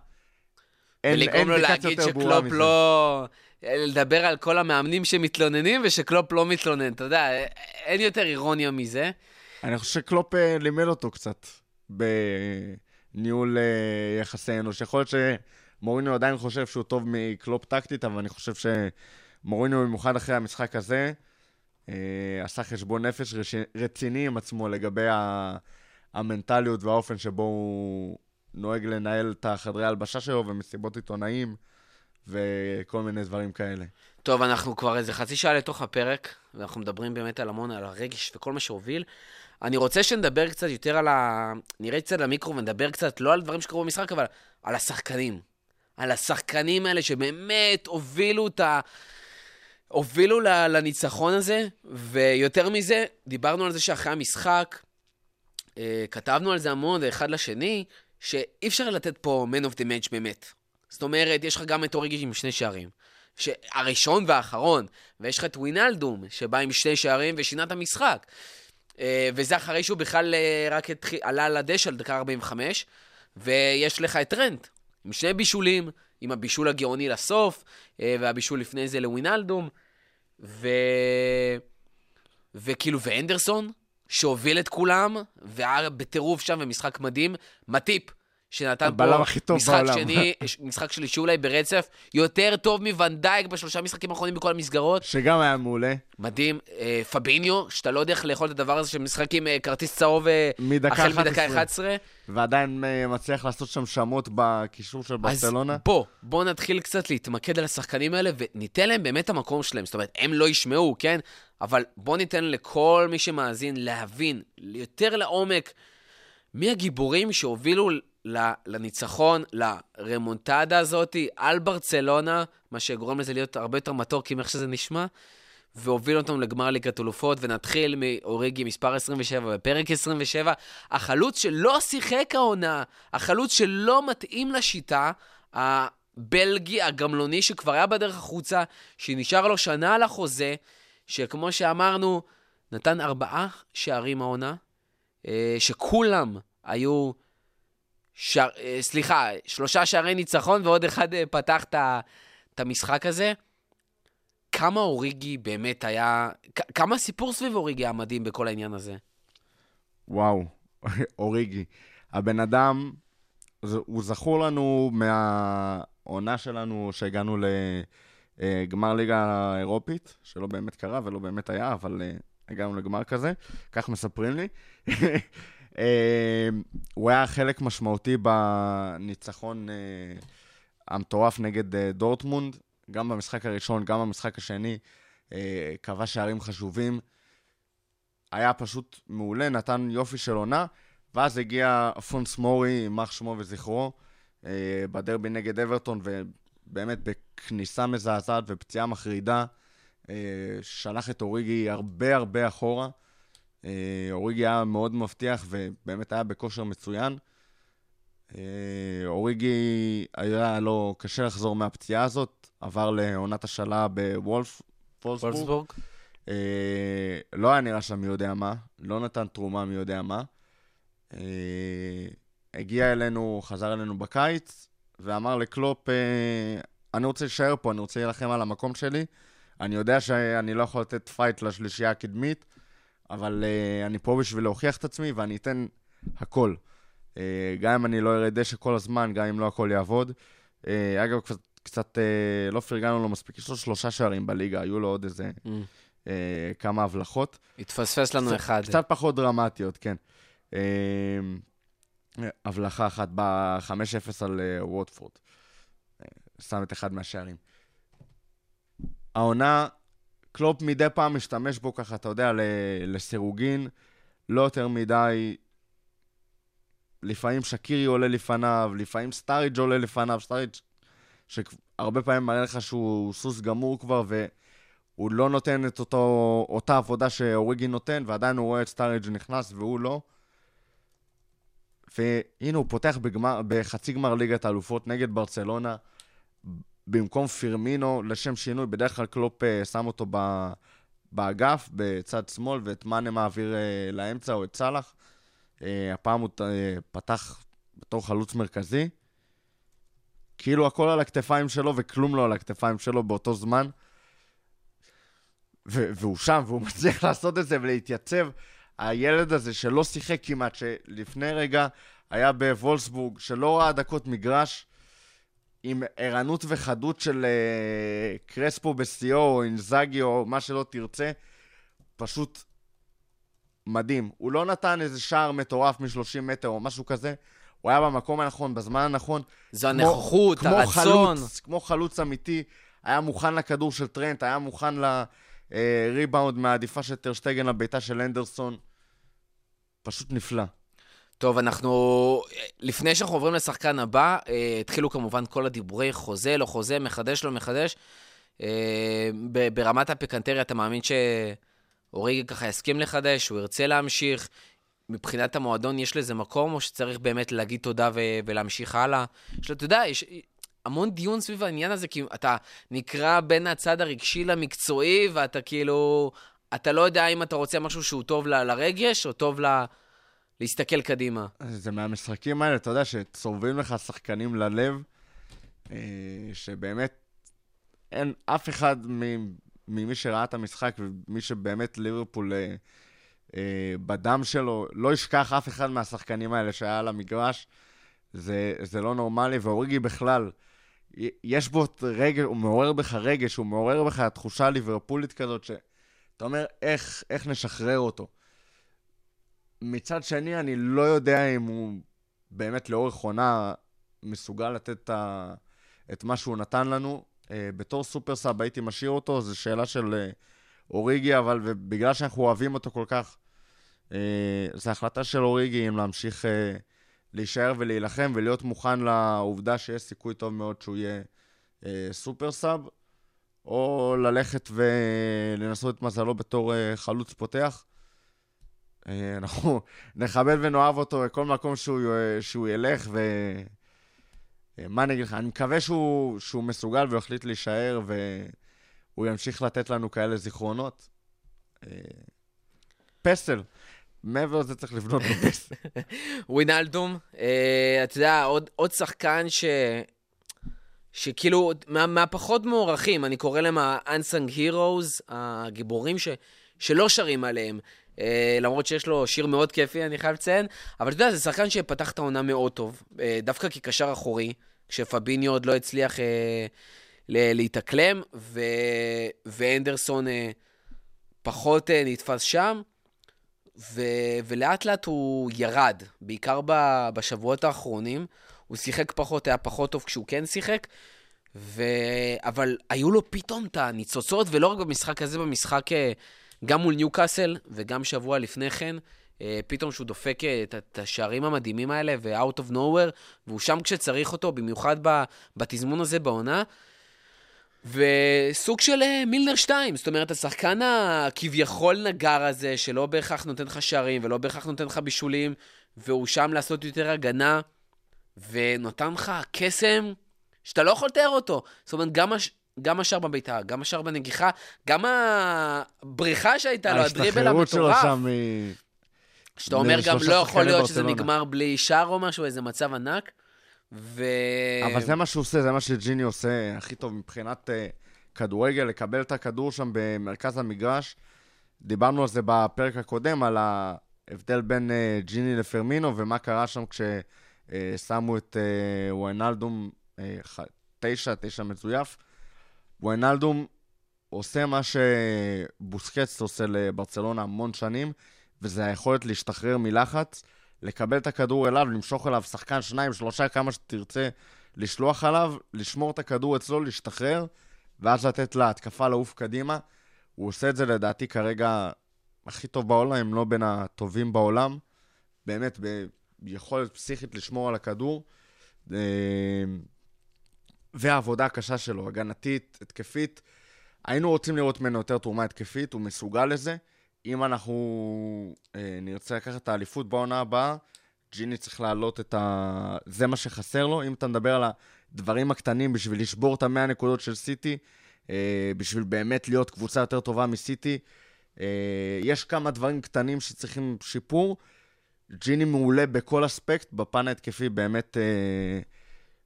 ולגרום לו להגיד שקלופ לא... לדבר על כל המאמנים שמתלוננים ושקלופ לא מתלונן, אתה יודע, אין יותר אירוניה מזה. אני חושב שקלופ לימד אותו קצת בניהול יחסי אנוש. יכול להיות שמוריניו עדיין חושב שהוא טוב מקלופ טקטית, אבל אני חושב שמוריניו במיוחד אחרי המשחק הזה, עשה חשבון נפש רציני עם עצמו לגבי המנטליות והאופן שבו הוא נוהג לנהל את החדרי ההלבשה שלו ומסיבות עיתונאים וכל מיני דברים כאלה. טוב, אנחנו כבר איזה חצי שעה לתוך הפרק, ואנחנו מדברים באמת על המון, על הרגש וכל מה שהוביל. אני רוצה שנדבר קצת יותר על נראה קצת למיקרו ונדבר קצת, לא על דברים שקרו במשחק, אבל על השחקנים. על השחקנים האלה שבאמת הובילו את הובילו לניצחון הזה, ויותר מזה, דיברנו על זה שאחרי המשחק, כתבנו על זה המון, אחד לשני, שאי אפשר לתת פה man of the match באמת. זאת אומרת, יש לך גם את אוריגי עם שני שערים, הראשון והאחרון, ויש לך את ווינלדום, שבא עם שני שערים ושינה את המשחק. וזה אחרי שהוא בכלל רק עלה לדשא על דקה 45, ויש לך את טרנט, עם שני בישולים, עם הבישול הגאוני לסוף, והבישול לפני זה לווינלדום, וכאילו, ואנדרסון, שהוביל את כולם, ובטירוף שם, ומשחק מדהים, מטיפ, שנתן פה משחק שני, משחק שלישי אולי ברצף, יותר טוב מוונדייק בשלושה משחקים האחרונים בכל המסגרות. שגם היה מעולה. מדהים. פביניו, שאתה לא יודע איך לאכול את הדבר הזה, שמשחקים כרטיס צהוב החל מדקה 11. ועדיין מצליח לעשות שם שמות בקישור של ברצלונה. אז בוא נתחיל קצת להתמקד על השחקנים האלה, וניתן להם באמת המקום שלהם. זאת אומרת, הם לא ישמעו, כן? אבל בוא ניתן לכל מי שמאזין להבין יותר לעומק מי הגיבורים שהובילו לניצחון, לרמונטדה הזאת, על ברצלונה, מה שגורם לזה להיות הרבה יותר מתוק, כי מאיך שזה נשמע, והוביל אותנו לגמר ליגת האלופות, ונתחיל מאוריגי מספר 27, בפרק 27, החלוץ שלא שיחק העונה, החלוץ שלא מתאים לשיטה, הבלגי הגמלוני שכבר היה בדרך החוצה, שנשאר לו שנה על החוזה, שכמו שאמרנו, נתן 4 שערים העונה, שכולם היו... סליחה, 3 שערי ניצחון ועוד אחד פתח את המשחק הזה. כמה אוריגי באמת היה, כמה סיפור סביב אוריגי היה מדהים בכל העניין הזה? וואו, אוריגי. הבן אדם, הוא זכור לנו מהעונה שלנו שהגענו לגמר ליגה אירופית, שלא באמת קרה ולא באמת היה, אבל הגענו לגמר כזה, כך מספרים לי. הוא היה חלק משמעותי בניצחון המטורף נגד דורטמונד, גם במשחק הראשון, גם במשחק השני, קבע שערים חשובים, היה פשוט מעולה, נתן יופי של עונה, ואז הגיע אפונס מורי, מח שמו וזכרו, בדרבי נגד אברטון, ובאמת בכניסה מזעזעת ופציעה מחרידה, שלח את אוריגי הרבה הרבה אחורה, אוריגי היה מאוד מבטיח ובאמת היה בכושר מצוין. אוריגי היה לו קשה לחזור מהפציעה הזאת, עבר לעונת השאלה בוולפסבורג. לא היה נראה שם מי יודע מה, לא נתן תרומה מי יודע מה. הגיע אלינו, חזר אלינו בקיץ ואמר לקלופ, אני רוצה להישאר פה, אני רוצה להילחם על המקום שלי, אני יודע שאני לא יכול לתת פייט לשלישייה הקדמית, אבל אני פה בשביל להוכיח את עצמי, ואני אתן הכל. גם אם אני לא אראה דשא כל הזמן, גם אם לא הכל יעבוד. אגב, קצת לא פרגנו לו מספיק, יש לו 3 שערים בליגה, היו לו עוד איזה כמה הבלחות. התפספס לנו אחד. קצת פחות דרמטיות, כן. הבלחה אחת ב-5-0 על ווטפורד. שם את אחד מהשערים. העונה... קלופ מדי פעם משתמש בו ככה, אתה יודע, לסירוגין, לא יותר מדי, לפעמים שקירי עולה לפניו, לפעמים סטאריג' עולה לפניו, סטאריג' שהרבה פעמים מראה לך שהוא סוס גמור כבר, והוא לא נותן את אותה עבודה שאוריגי נותן, ועדיין הוא רואה את סטאריג' נכנס והוא לא. והנה הוא פותח בחצי גמר ליגת האלופות נגד ברצלונה, במקום פירמינו, לשם שינוי, בדרך כלל קלופ שם אותו באגף, בצד שמאל, ואת מנה מעביר לאמצע או את סלח. הפעם הוא פתח בתור חלוץ מרכזי. כאילו הכל על הכתפיים שלו וכלום לא על הכתפיים שלו באותו זמן. והוא שם, והוא מצליח לעשות את זה ולהתייצב. הילד הזה שלא שיחק כמעט, שלפני רגע היה בוולסבורג, שלא ראה דקות מגרש, עם ערנות וחדות של קרספו בסיו, או אינזאגי, או מה שלא תרצה, פשוט מדהים. הוא לא נתן איזה שער מטורף מ-30 מטר או משהו כזה, הוא היה במקום הנכון, בזמן הנכון. זה הנכוחות, הרצון. כמו חלוץ אמיתי, היה מוכן לכדור של טרנט, היה מוכן לריבאונד מהעדיפה של טרשטגן לביתה של אנדרסון. פשוט נפלא. טוב, אנחנו, לפני שאנחנו עוברים לשחקן הבא, התחילו כמובן כל הדיבורי חוזה, לא חוזה, מחדש, לא מחדש. ברמת הפיקנטריה, אתה מאמין שאוריגי ככה יסכים לחדש, הוא ירצה להמשיך, מבחינת המועדון יש לזה מקום, או שצריך באמת להגיד תודה ולהמשיך הלאה? אתה יודע, יש המון דיון סביב העניין הזה, כי אתה נקרא בין הצד הרגשי למקצועי, ואתה כאילו, אתה לא יודע אם אתה רוצה משהו שהוא טוב לרגש, או טוב להסתכל קדימה. זה מהמשחקים האלה, אתה יודע, שצורבים לך שחקנים ללב, שבאמת אין אף אחד ממי שראה את המשחק, ומי שבאמת ליברפול בדם שלו, לא ישכח אף אחד מהשחקנים האלה שהיה על המגרש. זה לא נורמלי, ואוריגי בכלל, יש בו רגש, הוא מעורר בך רגש, הוא מעורר בך התחושה ליברפולית כזאת, שאתה אומר, איך נשחרר אותו? מצד שני, אני לא יודע אם הוא באמת לאורך עונה מסוגל לתת את מה שהוא נתן לנו. בתור סופרסאב הייתי משאיר אותו, זו שאלה של אוריגי, אבל בגלל שאנחנו אוהבים אותו כל כך, זו החלטה של אוריגי אם להמשיך להישאר ולהילחם ולהיות מוכן לעובדה שיש סיכוי טוב מאוד שהוא יהיה סופרסאב, או ללכת ולנסות את מזלו בתור חלוץ פותח. אנחנו נכבד ונאהב אותו בכל מקום שהוא ילך, ומה נגיד לך, אני מקווה שהוא מסוגל והחליט להישאר, והוא ימשיך לתת לנו כאלה זיכרונות. פסל, מעבר לזה צריך לבנות לו פסל. ווינאלדום, אתה יודע, עוד שחקן שכאילו, מהפחות מוערכים, אני קורא להם ה-Unsung Heroes, הגיבורים שלא שרים עליהם, למרות שיש לו שיר מאוד כיפי, אני חייב לציין, אבל אתה יודע, זה שחקן שפתח את העונה מאוד טוב, דווקא כקשר אחורי, כשפביניו עוד לא הצליח להתאקלם, ואנדרסון פחות נתפס שם, ולאט לאט הוא ירד, בעיקר בשבועות האחרונים, הוא שיחק פחות, היה פחות טוב כשהוא כן שיחק, אבל היו לו פתאום את הניצוצות, ולא רק במשחק הזה, במשחק גם מול ניוקאסל, וגם שבוע לפני כן, פתאום שהוא דופק את השערים המדהימים האלה, ו-out of nowhere, והוא שם כשצריך אותו, במיוחד בתזמון הזה בעונה, וסוג של מילנר 2, זאת אומרת, השחקן הכביכול נגר הזה, שלא בהכרח נותן לך שערים, ולא בהכרח נותן לך בישולים, והוא שם לעשות יותר הגנה, ונותן לך קסם, שאתה לא יכול לתאר אותו, זאת אומרת, גם השאר בביתה, גם השאר בנגיחה, גם הבריחה שהייתה לו, הדריבל המטורף. שאתה אומר גם לא יכול להיות שזה נגמר בלי שער או משהו, איזה מצב ענק. אבל זה מה שהוא עושה, זה מה שג'יני עושה הכי טוב מבחינת כדורגל, לקבל את הכדור שם במרכז המגרש. דיברנו על זה בפרק הקודם, על ההבדל בין ג'יני לפרמינו, ומה קרה שם כששמו את ווינאלדום 9 מזויף. ווינאלדום עושה מה שבוסקץ עושה לברצלונה המון שנים, וזה היכולת להשתחרר מלחץ, לקבל את הכדור אליו, למשוך אליו שחקן 2, 3, כמה שתרצה לשלוח עליו, לשמור את הכדור אצלו, להשתחרר, ואז לתת לה התקפה לעוף קדימה. הוא עושה את זה לדעתי כרגע הכי טוב בעולם, אם לא בין הטובים בעולם, באמת ביכולת פסיכית לשמור על הכדור. והעבודה הקשה שלו, הגנתית, התקפית, היינו רוצים לראות ממנו יותר תרומה התקפית, הוא מסוגל לזה. אם אנחנו נרצה לקחת את האליפות בעונה הבאה, ג'יני צריך להעלות את זה מה שחסר לו. אם אתה מדבר על הדברים הקטנים בשביל לשבור את 100 הנקודות של סיטי, בשביל באמת להיות קבוצה יותר טובה מסיטי. יש כמה דברים קטנים שצריכים שיפור. ג'יני מעולה בכל אספקט, בפן ההתקפי באמת,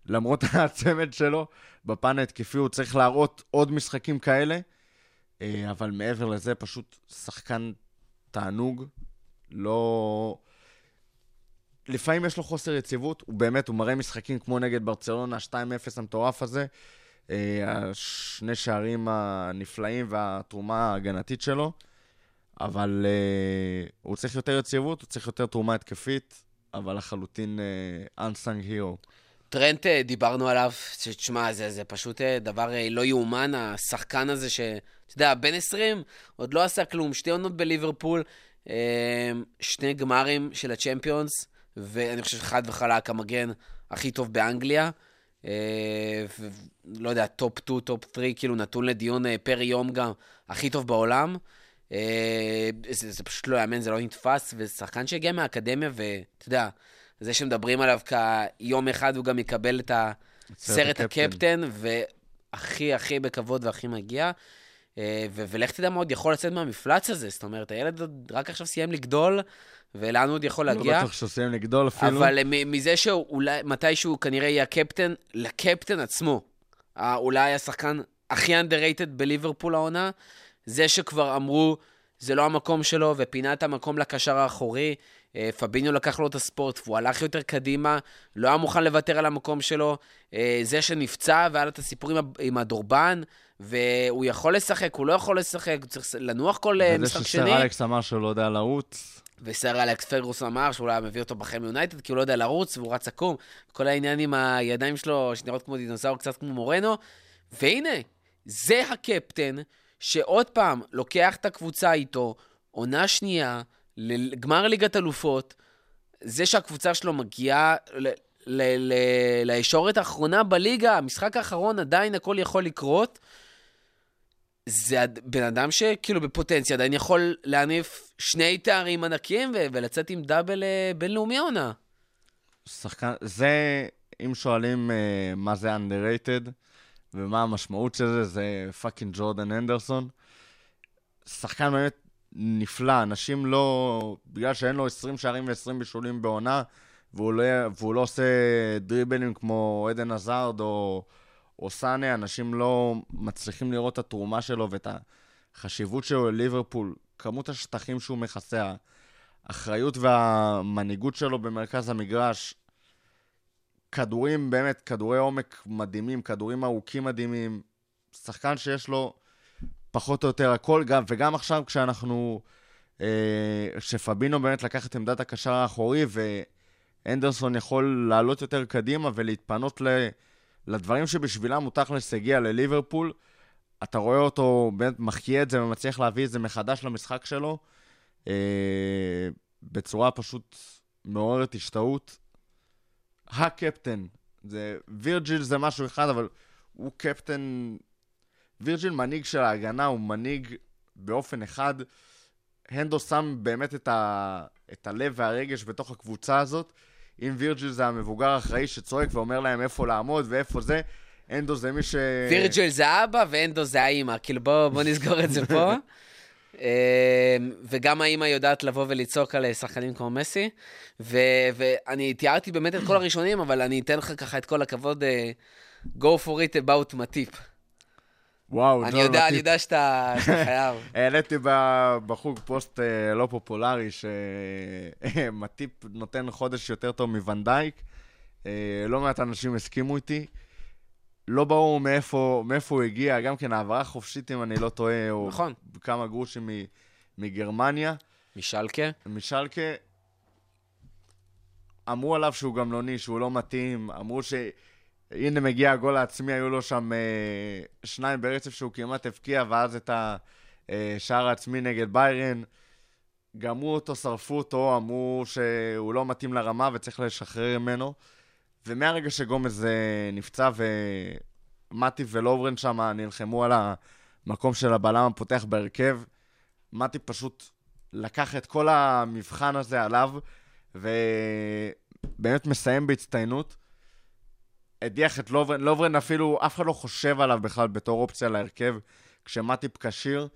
למרות הצמד שלו, בפן ההתקפי הוא צריך להראות עוד משחקים כאלה, אבל מעבר לזה פשוט שחקן תענוג, לא... לפעמים יש לו חוסר יציבות, הוא באמת, הוא מראה משחקים כמו נגד ברצלונה, 2-0 המטורף הזה, שני שערים הנפלאים והתרומה ההגנתית שלו, אבל הוא צריך יותר יציבות, הוא צריך יותר תרומה התקפית, אבל לחלוטין unsung hero. טרנט, דיברנו עליו, שתשמע, זה פשוט דבר לא יאומן, השחקן הזה ש... אתה יודע, בן 20, עוד לא עשה כלום, שתי עונות בליברפול, שני גמרים של הצ'מפיונס, ואני חושב שחד וחלק המגן הכי טוב באנגליה, לא יודע, טופ 2, טופ 3, כאילו נתון לדיון פר יום גם, הכי טוב בעולם, זה פשוט לא יאמן, זה לא נתפס, ושחקן שהגיע מהאקדמיה, ואתה יודע, זה שמדברים עליו כיום אחד, הוא גם יקבל את הסרט הקפטן, והכי הכי בכבוד והכי מגיע, ולך תדע מה עוד יכול לצאת מהמפלץ הזה, זאת אומרת, הילד רק עכשיו סיים לגדול, ולאן הוא עוד יכול להגיע. לא בטוח שסיים לגדול אפילו. אבל מזה שמתישהו כנראה יהיה הקפטן, לקפטן עצמו, אולי השחקן הכי אנדררייטד בליברפול העונה, זה שכבר אמרו, זה לא המקום שלו, ופינה את המקום לקשר האחורי, פביניו לקח לו את הספורט, והוא הלך יותר קדימה, לא היה מוכן לוותר על המקום שלו, זה שנפצע, והיה לו את הסיפור עם הדורבן, והוא יכול לשחק, הוא לא יכול לשחק, הוא צריך לנוח כל משחק שני. וזה שסר אלכס אמר שהוא לא יודע לרוץ. וסר אלכס פרגוס אמר שהוא לא מביא אותו בחיים יונייטד, כי הוא לא יודע לרוץ, והוא רץ עקום. כל העניין עם הידיים שלו, שנראות כמו דינוסאור, קצת כמו מורנו. והנה, זה הקפטן, שעוד פעם לוקח את הקבוצה איתו, עונה שנייה, לגמר ליגת אלופות, זה שהקבוצה שלו מגיעה לישורת האחרונה בליגה, המשחק האחרון עדיין הכל יכול לקרות, זה בן אדם שכאילו בפוטנציה עדיין יכול להניף שני תארים ענקים ולצאת עם דאבל בינלאומי עונה. שחקן, זה, אם שואלים מה זה underrated ומה המשמעות של זה, זה fucking ג'ורדן הנדרסון. שחקן באמת נפלא, אנשים לא, בגלל שאין לו 20 שערים ו-20 בישולים בעונה, והוא לא עושה דריבלים כמו עדן עזרד או סאנה, אנשים לא מצליחים לראות את התרומה שלו ואת החשיבות שלו לליברפול, כמות השטחים שהוא מכסה, האחריות והמנהיגות שלו במרכז המגרש, כדורים באמת, כדורי עומק מדהימים, כדורים ארוכים מדהימים, שחקן שיש לו פחות או יותר הכל, וגם עכשיו כשאנחנו, שפבינו באמת לקח את עמדת הקשר האחורי, ואנדרסון יכול לעלות יותר קדימה ולהתפנות לדברים שבשבילה מותח להגיע לליברפול, אתה רואה אותו באמת מחיה את זה ומצליח להביא את זה מחדש למשחק שלו, בצורה פשוט מעוררת השתאות. הקפטן, וירג'יל זה משהו אחד, אבל הוא קפטן... וירג'יל מנהיג של ההגנה, הוא מנהיג באופן אחד, הנדו שם באמת את הלב והרגש בתוך הקבוצה הזאת, אם וירג'יל זה המבוגר האחראי שצועק ואומר להם איפה לעמוד ואיפה זה, הנדו זה מי ש... וירג'יל זה אבא והנדו זה האמא, כאילו בוא נסגור את זה פה, וגם האמא יודעת לבוא וליצוק על שחקנים כמו מסי, ואני תיארתי באמת את כל הראשונים, אבל אני אתן לך ככה את כל הכבוד, go for it about Matip. וואו, אני יודע שאתה חייב. העליתי בחוג פוסט לא פופולרי שמטיפ נותן חודש יותר טוב מוונדייק. לא מעט אנשים הסכימו איתי. לא ברור מאיפה הוא הגיע, גם כן העברה חופשית אם אני לא טועה, או כמה גרושים מגרמניה. משלקה. אמרו עליו שהוא גמלוני, שהוא לא מתאים, אמרו ש... הנה מגיע הגול העצמי, היו לו שם שניים ברצף שהוא כמעט הפקיע, ואז את השער העצמי נגד ביירן, גמרו אותו, שרפו אותו, אמרו שהוא לא מתאים לרמה וצריך לשחרר ממנו, ומהרגע שגומז נפצע ומטיפ ולוברן שם נלחמו על המקום של הבלם הפותח בהרכב, מטיפ פשוט לקח את כל המבחן הזה עליו, ובאמת מסיים בהצטיינות, הדיח את לוברן, לוברן אפילו, אף אחד לא חושב עליו בכלל בתור אופציה להרכב, כשמטיפ קשיר,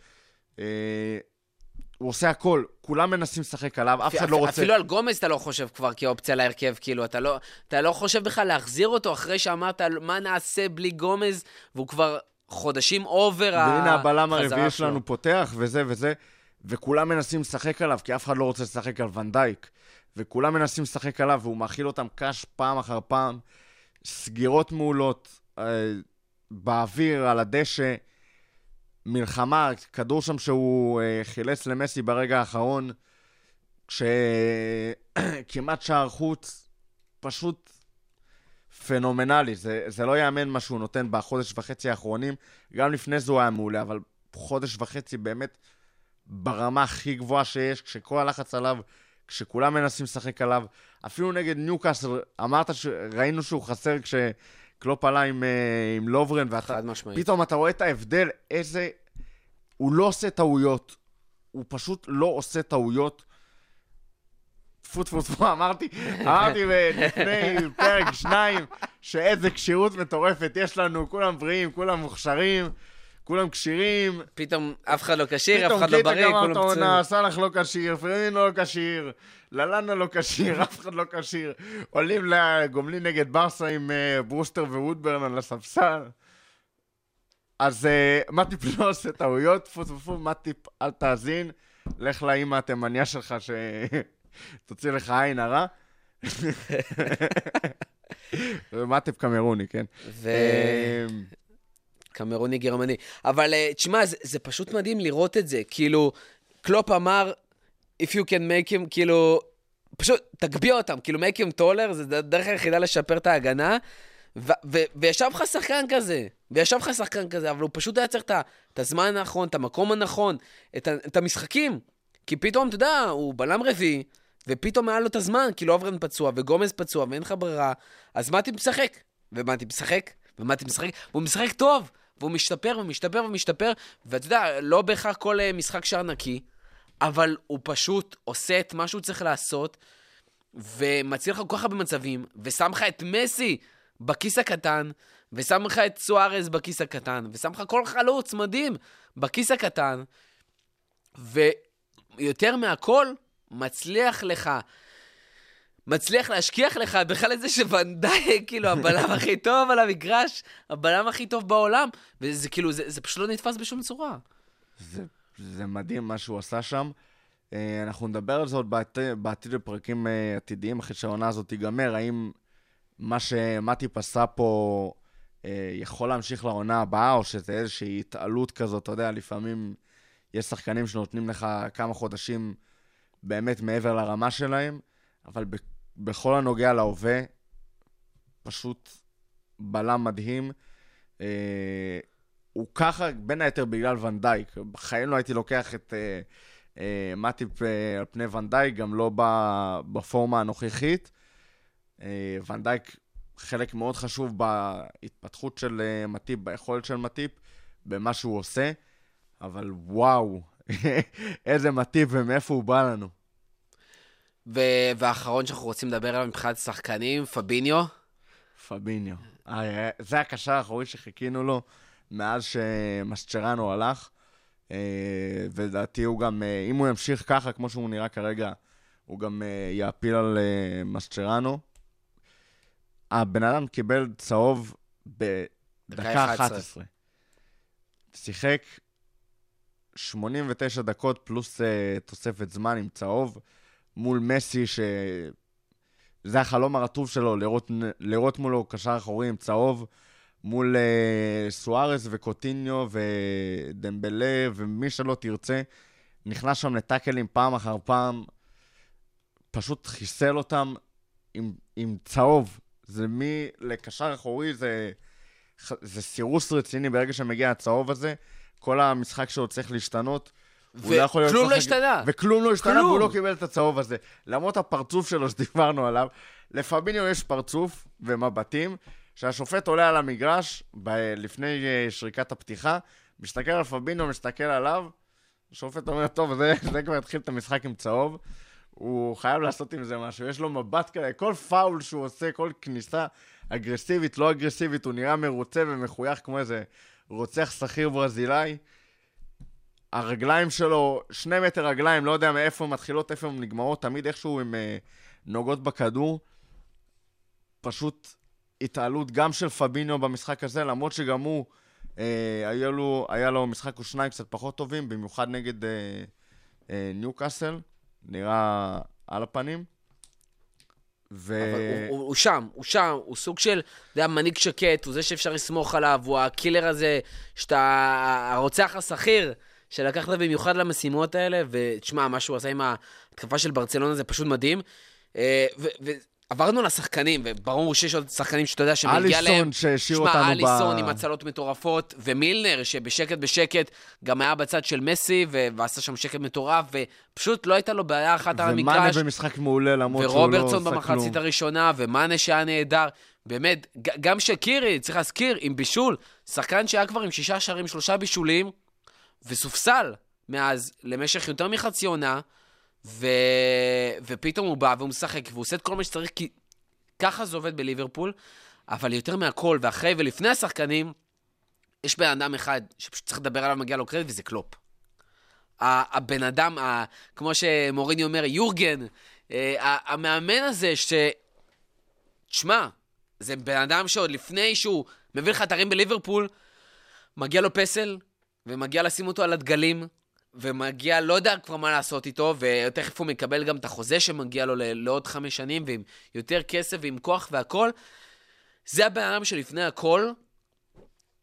הוא עושה הכל, כולם מנסים לשחק עליו, אף אחד לא רוצה. אפילו על גומז אתה לא חושב כבר כאופציה להרכב, כאילו, אתה לא חושב בכלל להחזיר אותו, אחרי שאמרת מה נעשה בלי גומז, והוא כבר חודשים אובר החזרה שלו. והנה הבלם הרביעי שלנו פותח, וזה וזה, וכולם מנסים לשחק עליו, כי אף אחד לא רוצה לשחק על ון דייק, וכולם מנסים לשחק עליו, והוא מאכיל אותם קש פעם אחר פעם, סגירות מעולות, באוויר, על הדשא, מלחמה, כדור שם שהוא חילץ למסי ברגע האחרון, כשכמעט שער חוץ, פשוט פנומנלי, זה לא יאמן מה שהוא נותן בחודש וחצי האחרונים, גם לפני זה הוא היה מעולה, אבל חודש וחצי באמת ברמה הכי גבוהה שיש, כשכל הלחץ עליו, כשכולם מנסים לשחק עליו, אפילו נגד ניוקאסל, אמרת שראינו שהוא חסר כשקלופ עלה עם לוברן, פתאום אתה רואה את ההבדל, איזה, הוא לא עושה טעויות, הוא פשוט לא עושה טעויות, פוט, אמרתי לפני פרק 2, שאיזה קשירות מטורפת יש לנו, כולם בריאים, כולם מוכשרים, כולם קשירים. פתאום אף אחד לא קשיר, אף אחד לא בריא, כולם פצועים. סלח לא קשיר, פרמינו לא קשיר, ללנה לא קשיר, אף אחד לא קשיר. עולים לגומלין נגד ברסה עם ברוסטר וודברן על הספסל. אז מטיפ לא עושה טעויות, פוס, מטיפ אל תאזין, לך לאמא התימניה שלך שתוציא לך עין הרע. מטיפ קמרוני, כן. קמרוני גרמני, אבל תשמע, זה פשוט מדהים לראות את זה, כאילו, קלופ אמר, if you can make him, כאילו, פשוט תגביה אותם, כאילו, make him taller, זה דרך היחידה לשפר את ההגנה, וישב לך שחקן כזה, אבל הוא פשוט היה צריך את הזמן הנכון, את המקום הנכון, את המשחקים, כי פתאום, אתה יודע, הוא בלם רביעי, ופתאום היה לו את הזמן, כאילו, אוברן פצוע, וגומז פצוע, ואין לך ברירה, אז מה אתם משחק? והוא משחק טוב, והוא משתפר, ואתה יודע, לא בהכרח כל משחק שער נקי, אבל הוא פשוט עושה את מה שהוא צריך לעשות, ומציל לך כל כך הרבה מצבים, ושם לך את מסי בכיס הקטן, ושם לך את סוארז בכיס הקטן, ושם לך כל חלוץ מדהים בכיס הקטן, ויותר מהכל מצליח להשכיח לך בכלל את זה שוונדאי, כאילו, הבלם הכי טוב על המגרש, הבלם הכי טוב בעולם, וזה כאילו, זה פשוט לא נתפס בשום צורה. זה מדהים מה שהוא עשה שם. אנחנו נדבר על זה עוד בעתיד בפרקים עתידיים, אחרי שהעונה הזאת תיגמר, האם מה שמטיפ עשה פה יכול להמשיך לעונה הבאה, או שזה איזושהי התעלות כזאת, אתה יודע, לפעמים יש שחקנים שנותנים לך כמה חודשים באמת מעבר לרמה שלהם, אבל בכל הנוגע להווה, פשוט בלם מדהים. הוא ככה, בין היתר בגלל ון דייק. בחיים לא הייתי לוקח את מטיפ על פני ון דייק, גם לא בפורמה הנוכחית. ון דייק חלק מאוד חשוב בהתפתחות של מטיפ, ביכולת של מטיפ, במה שהוא עושה. אבל וואו, איזה מטיפ ומאיפה הוא בא לנו. והאחרון שאנחנו רוצים לדבר עליו מבחינת שחקנים, פביניו. זה הקשר האחורי שחיכינו לו מאז שמסצ'רנו הלך, ולדעתי הוא גם, אם הוא ימשיך ככה כמו שהוא נראה כרגע, הוא גם יאפיל על מסצ'רנו. הבן אדם קיבל צהוב בדקה 11. שיחק 89 דקות פלוס תוספת זמן עם צהוב, מול מסי, שזה החלום הרטוב שלו, לראות מולו קשר אחורי עם צהוב, מול סוארס וקוטיניו ודמבלה ומי שלא תרצה, נכנס שם לטאקלים פעם אחר פעם, פשוט חיסל אותם עם צהוב. זה מי לקשר אחורי, זה סירוס רציני ברגע שמגיע הצהוב הזה, כל המשחק שהוא צריך להשתנות, וכלום לא השתנה. והוא לא קיבל את הצהוב הזה. למרות הפרצוף שלו שדיברנו עליו, לפביניו יש פרצוף ומבטים, שהשופט עולה על המגרש, לפני שריקת הפתיחה, מסתכל על פביניו, מסתכל עליו, השופט אומר, טוב, זה כבר התחיל את המשחק עם צהוב, הוא חייב לעשות עם זה משהו, יש לו מבט כאלה, כל פאול שהוא עושה, כל כניסה אגרסיבית, לא אגרסיבית, הוא נראה מרוצה ומחוייך כמו איזה רוצח שכיר ברזילאי. הרגליים שלו, 2 מטר רגליים, לא יודע מאיפה הן מתחילות, איפה הן נגמרות, תמיד איכשהו הן נוגעות בכדור. פשוט התעלות גם של פאביניו במשחק הזה, למרות שגם הוא, היה לו משחק ושניים קצת פחות טובים, במיוחד נגד ניוקאסל, נראה על הפנים. הוא שם, הוא שם, הוא סוג של מנהיג שקט, הוא זה שאפשר לסמוך עליו, הוא הקילר הזה, הרוצח השכיר שלקחת במיוחד למשימות האלה, ותשמע, מה שהוא עשה עם ההתקפה של ברצלונה זה פשוט מדהים. עברנו לשחקנים, וברור שיש עוד שחקנים שאתה יודע שמגיע להם. אליסון שהשאיר אותנו ב... אליסון עם הצלות מטורפות, ומילנר שבשקט בשקט גם היה בצד של מסי, ועשה שם שקט מטורף, ופשוט לא הייתה לו בעיה אחת על המגרש. ומאנה במשחק מעולה, למרות שהוא לא עושה כלום. ורוברטסון במחצית הראשונה, ומאנה שהיה נהדר. באמת, גם שקירי, צריך להזכיר, עם בישול, שחקן שהיה כבר עם 6 שערים, 3 בישולים, וסופסל מאז למשך יותר מחצי עונה, ופתאום הוא בא והוא משחק והוא עושה את כל מה שצריך, כי ככה זה עובד בליברפול. אבל יותר מהכל ואחרי ולפני השחקנים, יש בן אדם אחד שפשוט צריך לדבר עליו, מגיע לו קרדיט, וזה קלופ. הבן אדם, כמו שמוריני אומר, יורגן, המאמן הזה תשמע, זה בן אדם שעוד לפני שהוא מביא לך תרים בליברפול, מגיע לו פסל ומגיע לשים אותו על הדגלים ומגיע, לא יודע כבר מה לעשות איתו, ותכף הוא מקבל גם את החוזה שמגיע לו לעוד 5 שנים, ועם יותר כסף ועם כוח והכל. זה הבן אדם שלפני הכל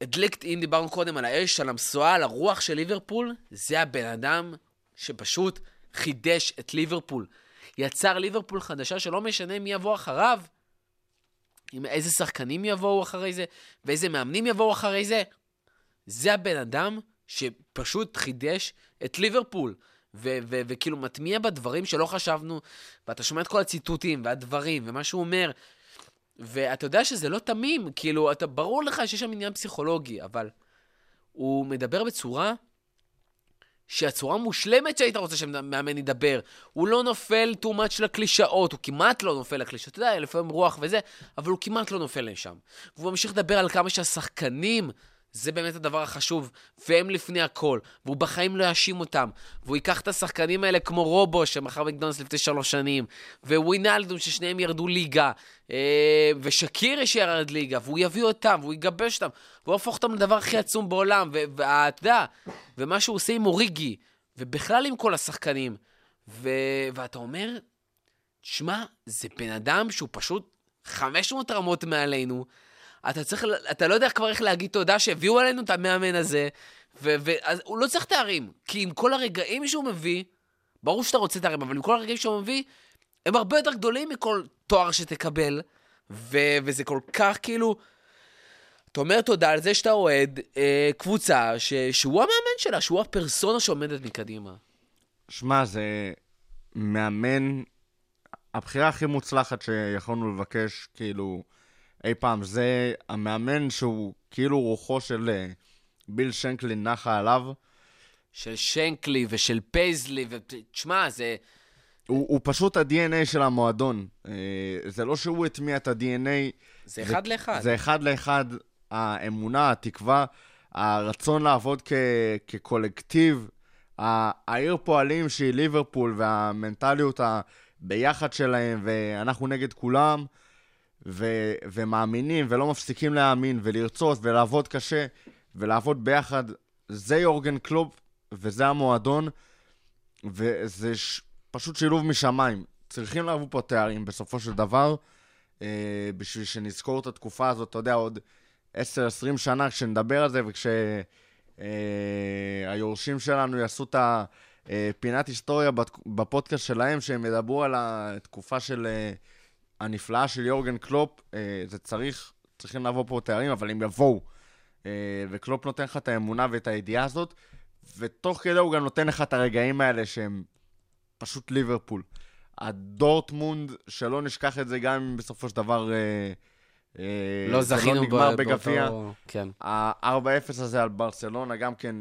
הדליק, אם דיברנו קודם על האש, על המסועה, על הרוח של ליברפול, זה הבן אדם שפשוט חידש את ליברפול, יצר ליברפול חדשה שלא משנה מי יבוא אחריו, עם איזה שחקנים יבואו אחרי זה ואיזה מאמנים יבואו אחרי זה. זה הבן אדם שפשוט חידש את ליברפול, וכאילו מטמיע בדברים שלא חשבנו, ואתה שומע את כל הציטוטים והדברים ומה שהוא אומר, ואתה יודע שזה לא תמים, כאילו אתה ברור לך שיש שם עניין פסיכולוגי, אבל הוא מדבר בצורה שהצורה מושלמת שהיית רוצה שמאמן ידבר. הוא לא נופל too much לקלישאות, הוא כמעט לא נופל לקלישאות, אתה יודע, לפעמים רוח וזה, אבל הוא כמעט לא נופל לשם, והוא ממשיך לדבר על כמה שהשחקנים זה באמת הדבר החשוב, והם לפני הכל, והוא בחיים לא יאשים אותם, והוא ייקח את השחקנים האלה כמו רובו, שמחר מקדונלדס לפני 3 שנים, ווינאלדום ששניהם ירדו ליגה, ושקירי שירד ליגה, והוא יביא אותם, והוא יגבש אותם, והוא יהפוך אותם לדבר הכי עצום בעולם, ואתה יודע, ומה שהוא עושה עם אוריגי, ובכלל עם כל השחקנים, ואתה אומר, תשמע, זה בן אדם שהוא פשוט 500 רמות מעלינו, אתה לא יודע כבר איך להגיד תודה שהביאו עלינו את המאמן הזה, אז הוא לא צריך תארים, כי עם כל הרגעים שהוא מביא, ברור שאתה רוצה תארים, אבל עם כל הרגעים שהוא מביא, הם הרבה יותר גדולים מכל תואר שתקבל, וזה כל כך כאילו, אתה אומר תודה על זה שאתה אוהד קבוצה, שהוא המאמן שלה, שהוא הפרסונה שעומדת מקדימה. שמע, זה מאמן, הבחירה הכי מוצלחת שיכולנו לבקש, כאילו, אי פעם, זה המאמן שהוא כאילו רוחו של ביל שנקלי נחה עליו. של שנקלי ושל פייזלי, ותשמע, זה... הוא פשוט ה-DNA של המועדון. זה לא שהוא התמיע את ה-DNA. זה אחד לאחד. זה אחד לאחד, האמונה, התקווה, הרצון לעבוד כקולקטיב, העיר פועלים שהיא ליברפול, והמנטליות ביחד שלהם, ואנחנו נגד כולם. ומאמינים ולא מפסיקים להאמין ולרצות ולעבוד קשה ולעבוד ביחד. זה יורגן קלופ וזה המועדון, וזה פשוט שילוב משמיים. צריכים לעבור פה תארים בסופו של דבר, בשביל שנזכור את התקופה הזאת, אתה יודע, עוד 10-20 שנה כשנדבר על זה, וכשהיורשים שלנו יעשו את הפינת היסטוריה בפודקאסט שלהם, שהם ידברו על התקופה של... הנפלאה של יורגן קלופ, זה צריכים לבוא פה תארים, אבל אם יבואו, וקלופ נותן לך את האמונה ואת הידיעה הזאת, ותוך כדי הוא גם נותן לך את הרגעים האלה שהם פשוט ליברפול. הדורטמונד, שלא נשכח את זה, גם אם בסופו של דבר לא זכינו נגמר בגביע, ה-4-0 הזה על ברצלונה, גם כן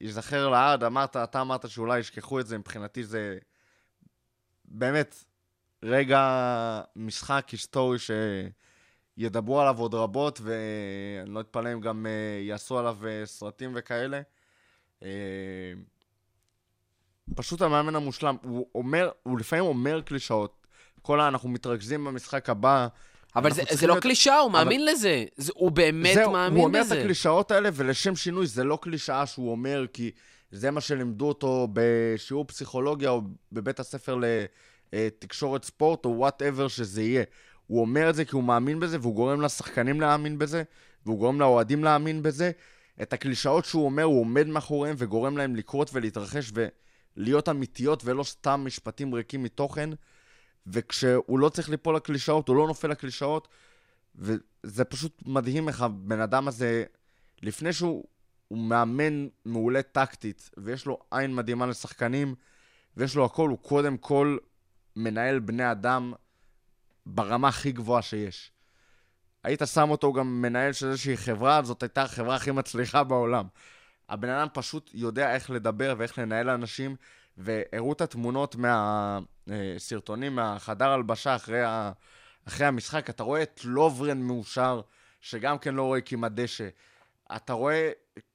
ייזכר לעד. אתה אמרת שאולי ישכחו את זה, מבחינתי זה באמת רגע משחק היסטורי שידברו עליו עוד רבות, ואני לא אתפלא אם גם יעשו עליו סרטים וכאלה. פשוט המאמן המושלם, הוא לפעמים אומר קלישאות, כל אנחנו מתרכזים במשחק הבא, אבל זה לא קלישאה, הוא מאמין לזה, הוא באמת מאמין לזה. הוא אומר את הקלישאות האלה, ולשם שינוי זה לא קלישאה שהוא אומר, כי זה מה שלימדו אותו בשיעור פסיכולוגיה, או בבית הספר לתקשורת ספורט, או whatever שזה יהיה. הוא אומר את זה כי הוא מאמין בזה, והוא גורם לשחקנים להאמין בזה, והוא גורם לאוהדים להאמין בזה. את הקלישאות שהוא אומר, הוא עומד מאחוריהם, וגורם להם לקרות ולהתרחש, ולהיות אמיתיות, ולא סתם משפטים ריקים מתוכן. וכשהוא לא צריך ליפול לקלישאות, הוא לא נופל לקלישאות, וזה פשוט מדהים איך הבן אדם הזה, לפני שהוא מאמן מעולה טקטית, ויש לו עין מדהימה לשחקנים, ויש לו הכל, הוא קודם כל מנהל בני אדם ברמה הכי גבוהה שיש. היית שם אותו גם מנהל של איזושהי חברה, זאת הייתה החברה הכי מצליחה בעולם. הבן אדם פשוט יודע איך לדבר ואיך לנהל אנשים, והראו את התמונות מהסרטונים, מהחדר הלבשה אחרי המשחק, אתה רואה את לוברן מאושר, שגם כן לא רואה כמעט דשא. אתה רואה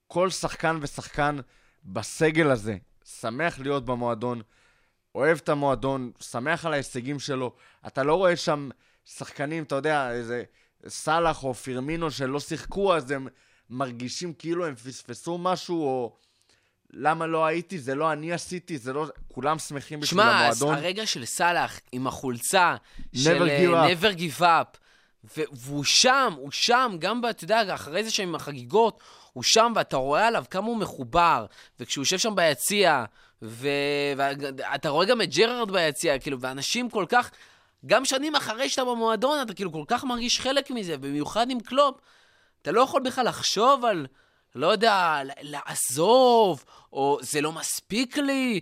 כל שחקן ושחקן בסגל הזה, שמח להיות במועדון, אוהב את המועדון, שמח על ההישגים שלו. אתה לא רואה שם שחקנים, אתה יודע, איזה סלח או פירמינו שלא שיחקו, אז הם מרגישים כאילו הם פספסו משהו, או למה לא הייתי, זה לא אני עשיתי, זה לא... כולם שמחים בשביל המועדון. שמע, הרגע של סלאח עם החולצה של never give up, והוא שם, הוא שם, גם אתה יודע, אחרי זה שהם החגיגות, הוא שם ואתה רואה עליו כמה הוא מחובר, וכשהוא יושב שם ביציע, ואתה רואה גם את ג'רארד ביציע, כאילו, ואנשים כל כך, גם שנים אחרי שאתה במועדון, אתה כאילו כל כך מרגיש חלק מזה, במיוחד עם קלופ, אתה לא יכול בכלל לחשוב על... לא יודע, לעזוב, או זה לא מספיק לי,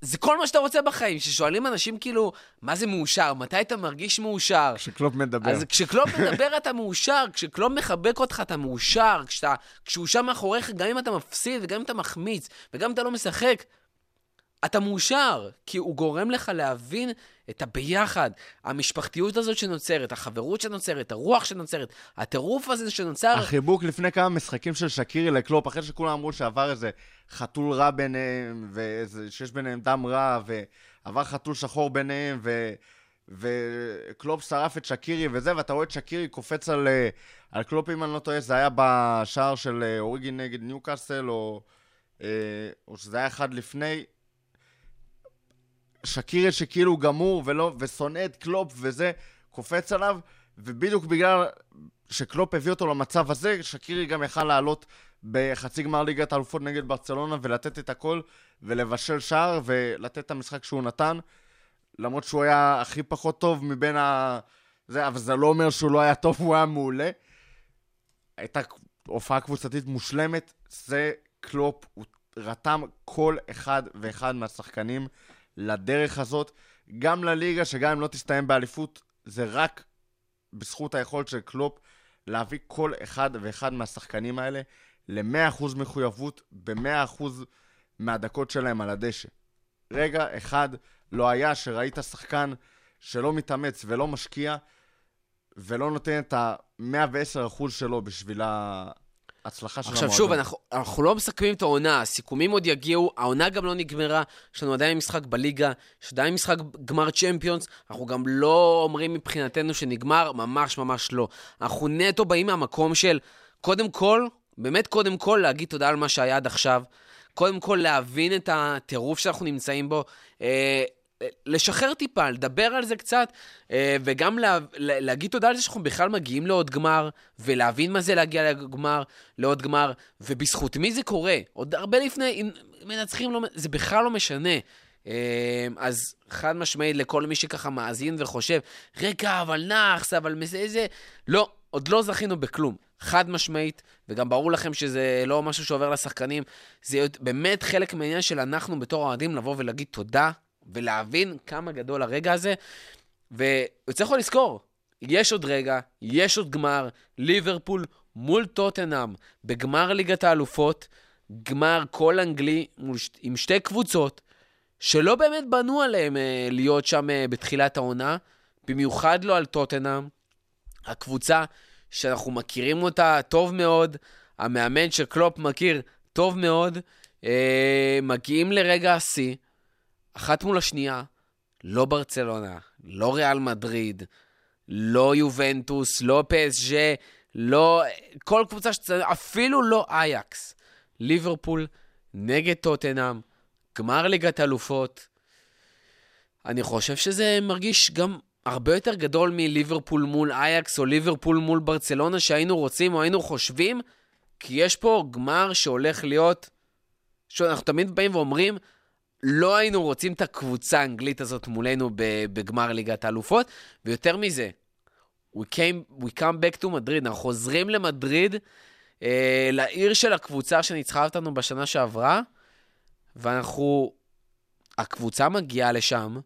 זה כל מה שאתה רוצה בחיים, ששואלים אנשים כאילו, מה זה מאושר, מתי אתה מרגיש מאושר? כשקלופ מדבר. אז כשקלופ מדבר אתה מאושר, כשקלופ מחבק אותך אתה מאושר, כשהוא שם מאחוריך, גם אם אתה מפסיד, וגם אם אתה מחמיץ, וגם אם אתה לא משחק, אתה מאושר, כי הוא גורם לך להבין את הביחד, המשפחתיות הזאת שנוצרת, החברות שנוצרת, הרוח שנוצרת, הטירוף הזה שנוצר. החיבוק לפני כמה משחקים של שקירי לקלופ, אחרי שכולם אמרו שעבר איזה חתול רע ביניהם, ושיש ביניהם דם רע, ועבר חתול שחור ביניהם, וקלופ שרף את שקירי וזה, ואתה רואה את שקירי קופץ על קלופ, אם אני לא טועה, זה היה בשער של אוריגי נגד ניוקאסל, או שזה היה אחד לפני... שקירי שכאילו גמור ושונא את קלופ וזה, קופץ עליו, ובדיוק בגלל שקלופ הביא אותו למצב הזה, שקירי גם יכל לעלות בחצי גמר ליגת האלופות נגד ברצלונה, ולתת את הכל, ולבשל שער, ולתת את המשחק שהוא נתן, למרות שהוא היה הכי פחות טוב מבין זה, אבל זה לא אומר שהוא לא היה טוב, הוא היה מעולה. הייתה הופעה קבוצתית מושלמת, זה קלופ, הוא רתם כל אחד ואחד מהשחקנים, לדרך הזאת, גם לליגה, שגם אם לא תסתיים באליפות, זה רק בזכות היכולת של קלופ להביא כל אחד ואחד מהשחקנים האלה ל-100% מחויבות, ב-100% מהדקות שלהם על הדשא. רגע אחד לא היה שראית שחקן שלא מתאמץ ולא משקיע, ולא נותן את ה-110% שלו בשביל הצלחה של המועדון. עכשיו שוב, אנחנו לא מסכמים את העונה, הסיכומים עוד יגיעו, העונה גם לא נגמרה, יש לנו עדיין משחק בליגה, יש עדיין משחק גמר צ'מפיונס, אנחנו גם לא אומרים מבחינתנו שנגמר, ממש ממש לא. אנחנו נטו באים מהמקום של, קודם כל, באמת קודם כל להגיד תודה על מה שהיה עד עכשיו, קודם כל להבין את הטירוף שאנחנו נמצאים בו, לשחרר טיפה, לדבר על זה קצת, וגם להגיד תודה על זה שאנחנו בכלל מגיעים לעוד גמר, ולהבין מה זה להגיע לעוד גמר, ובזכות מי זה קורה, עוד הרבה לפני, אם מנצחים, זה בכלל לא משנה. אז חד משמעית לכל מי שככה מאזין וחושב, רגע, אבל נחס, אבל איזה, לא, עוד לא זכינו בכלום. חד משמעית, וגם ברור לכם שזה לא משהו שעובר לשחקנים, זה באמת חלק מהעניין של אנחנו בתור אוהדים לבוא ולהגיד תודה, ולהבין כמה גדול הרגע הזה, וצריך לו לזכור, יש עוד רגע, יש עוד גמר, ליברפול מול טוטנהאם, בגמר ליגת האלופות, גמר כל אנגלי, עם שתי קבוצות, שלא באמת בנו עליהם להיות שם בתחילת העונה, במיוחד לא על טוטנהאם, הקבוצה שאנחנו מכירים אותה טוב מאוד, המאמן שקלופ מכיר טוב מאוד, מגיעים לרגע השיא, אחת מול השנייה, לא ברצלונה, לא ריאל מדריד, לא יובנטוס, לא PSG, לא כל קבוצה שצריך, אפילו לא אייקס. ליברפול נגד טוטנהאם, גמר ליגת אלופות. אני חושב שזה מרגיש גם הרבה יותר גדול מליברפול מול אייקס או ליברפול מול ברצלונה שהיינו רוצים או היינו חושבים, כי יש פה גמר שהולך להיות, שאנחנו תמיד באים ואומרים, לא היינו רוצים את הקבוצה האנגלית הזאת מולנו בגמר ליגת האלופות, ויותר מזה, we come back to מדריד, אנחנו חוזרים למדריד, לעיר של הקבוצה שניצחה אותנו בשנה שעברה, ואנחנו, הקבוצה מגיעה לשם,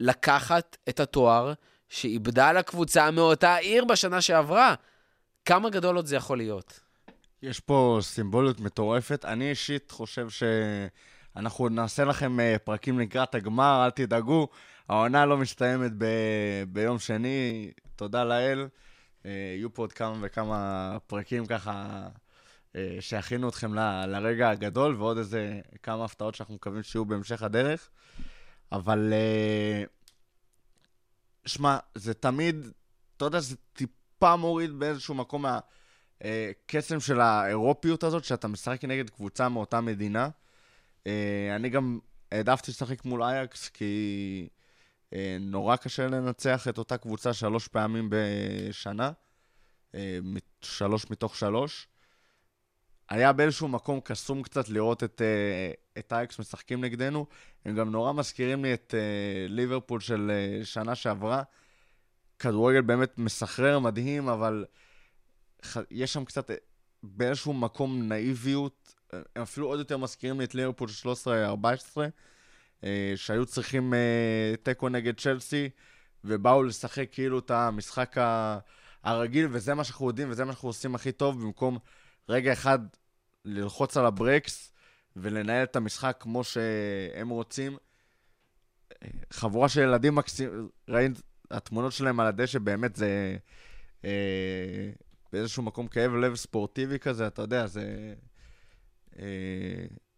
לקחת את התואר שאיבדה לקבוצה מאותה עיר בשנה שעברה, כמה גדול עוד זה יכול להיות? יש פה סימבוליות מטורפת, אני אישית חושב ש... אנחנו נעשה לכם פרקים לקראת הגמר, אל תדאגו, העונה לא מסתיימת ביום שני, תודה לאל, יהיו פה עוד כמה וכמה פרקים ככה, שהכינו אתכם לרגע הגדול, ועוד איזה כמה הפתעות שאנחנו מקווים שיהיו בהמשך הדרך, אבל, שמה, זה תמיד, אתה יודע, זה טיפה מוריד באיזשהו מקום הקסם של האירופיות הזאת, שאתה משחק נגד קבוצה מאותה מדינה, אני גם העדפתי לשחק מול אייקס, כי נורא קשה לנצח את אותה קבוצה 3 פעמים בשנה, 3 מתוך 3. היה באיזשהו מקום קסום קצת לראות את אייקס משחקים נגדנו, הם גם נורא מזכירים לי את ליברפול של שנה שעברה, כדורגל באמת מסחרר מדהים, אבל יש שם קצת באיזשהו מקום נאיביות, הם אפילו עוד יותר מזכירים לי את ליברפול 13-14, שהיו צריכים טקו נגד צ'לסי, ובאו לשחק כאילו את המשחק הרגיל, וזה מה שאנחנו יודעים, וזה מה שאנחנו עושים הכי טוב, במקום רגע אחד ללחוץ על הברקס, ולנהל את המשחק כמו שהם רוצים. חבורה של ילדים מקסימים, ראינו התמונות שלהם על הדשא, באמת זה באיזשהו מקום כאב לב ספורטיבי כזה, אתה יודע,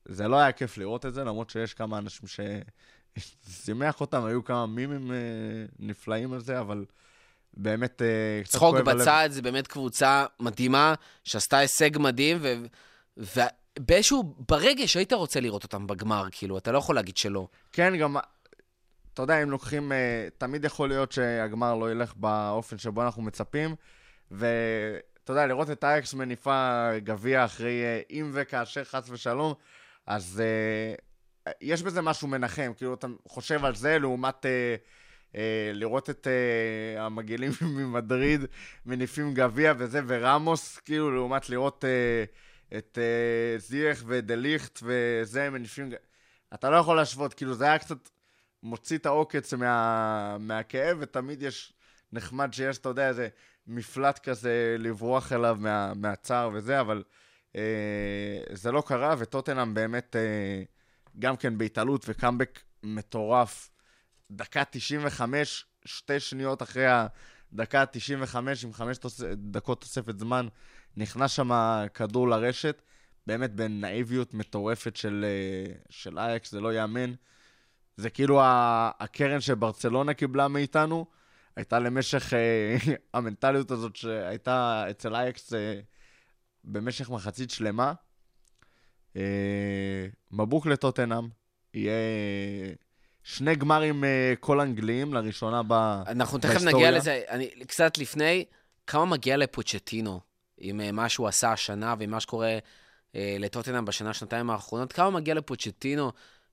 זה לא היה כיף לראות את זה, למרות שיש כמה אנשים ששימח אותם, היו כמה מימים נפלאים על זה, אבל באמת צחוק בצד, זה באמת קבוצה מדהימה שעשתה הישג מדהים, ובאיזשהו ברגש היית רוצה לראות אותם בגמר, כאילו אתה לא יכול להגיד שלא. כן, גם אתה יודע, אם לוקחים, תמיד יכול להיות שהגמר לא ילך באופן שבו אנחנו מצפים, אתה יודע, לראות את אייקס מניפה גביע אחרי אם וכאשר חס ושלום, אז יש בזה משהו מנחם, כאילו אתה חושב על זה, לעומת לראות את המגעילים ממדריד מניפים גביע וזה, ורמוס, כאילו לעומת לראות את זייך ודליכט וזה מניפים, אתה לא יכול להשוות, כאילו זה היה קצת מוציא את העוקץ מהכאב, ותמיד יש נחמד שיש, אתה יודע, איזה מפלט כזה לברוח אליו מהצער וזה, אבל זה לא קרה, וטוטנהאם באמת גם כן בהתעלות וקאמבק מטורף, דקה 95, 2 שניות אחרי הדקה 95, עם 5 דקות תוספת זמן, נכנס שם הכדור לרשת, באמת בנאיביות מטורפת של אייקס, זה לא יאמן, זה כאילו הקרן שברצלונה קיבלה מאיתנו, הייתה למשך המנטליות הזאת שהייתה אצל אייקס במשך מחצית שלמה. מבוק לטוטנהאם, יהיה 2 גמרים כל אנגליים לראשונה בהיסטוריה. אנחנו תכף נגיע לזה, קצת לפני, כמה מגיע לפוצ'טינו עם מה שהוא עשה השנה ועם מה שקורה לטוטנהאם בשנה, שנתיים האחרונות, כמה מגיע לפוצ'טינו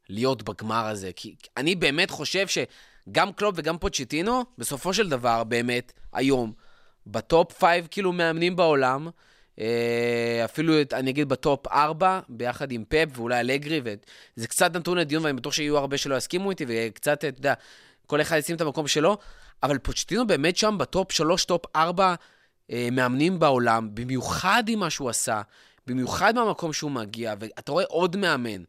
להיות בגמר הזה? כי אני באמת חושב ש... גם קלופ וגם פוצ'טינו, בסופו של דבר, באמת, היום, בטופ 5 כאילו מאמנים בעולם, אפילו, אני אגיד, בטופ 4, ביחד עם פאפ ואולי אלגרי, וזה קצת נתון לדיון, ואני בטוח שיהיו הרבה שלא יסכימו איתי, וקצת, אתה יודע, כל אחד ישים את המקום שלו, אבל פוצ'טינו באמת שם בטופ 3, טופ 4 מאמנים בעולם, במיוחד עם מה שהוא עשה, במיוחד מהמקום שהוא מגיע, ואתה רואה עוד מאמן,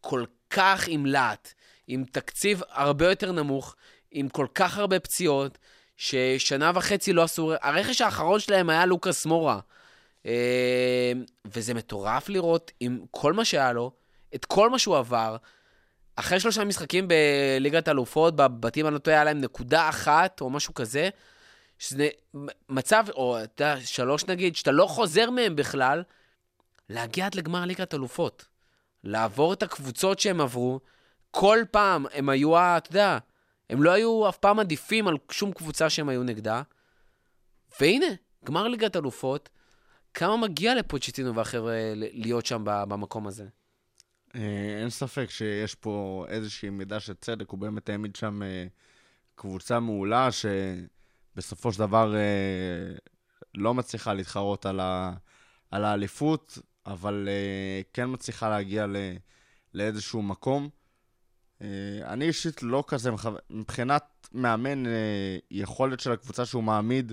כל כך עם להט, עם תקציב הרבה יותר נמוך, עם כל כך הרבה פציעות, ששנה וחצי לא עשו... הרכש האחרון שלהם היה לוקאס מורה. וזה מטורף לראות עם כל מה שהיה לו, את כל מה שהוא עבר. אחרי 3 משחקים בליגת אלופות, בבתים הנוטו היה להם 1 או משהו כזה, שזה מצב, או 3 נגיד, שאתה לא חוזר מהם בכלל, להגיע עד לגמר ליגת אלופות. לעבור את הקבוצות שהם עברו, כל פעם הם היו, אתה יודע, הם לא היו אף פעם עדיפים על שום קבוצה שהם היו נגדה. והנה, גמר ליגת אלופות, כמה מגיע לפוצ'טינו והחבר'ה להיות שם במקום הזה? אין ספק שיש פה איזושהי מידה של צדק, הוא באמת העמיד שם קבוצה מעולה שבסופו של דבר לא מצליחה להתחרות על האליפות, אבל כן מצליחה להגיע לאיזשהו מקום. אני אישית לא כזה, מבחינת מאמן יכולת של הקבוצה שהוא מעמיד,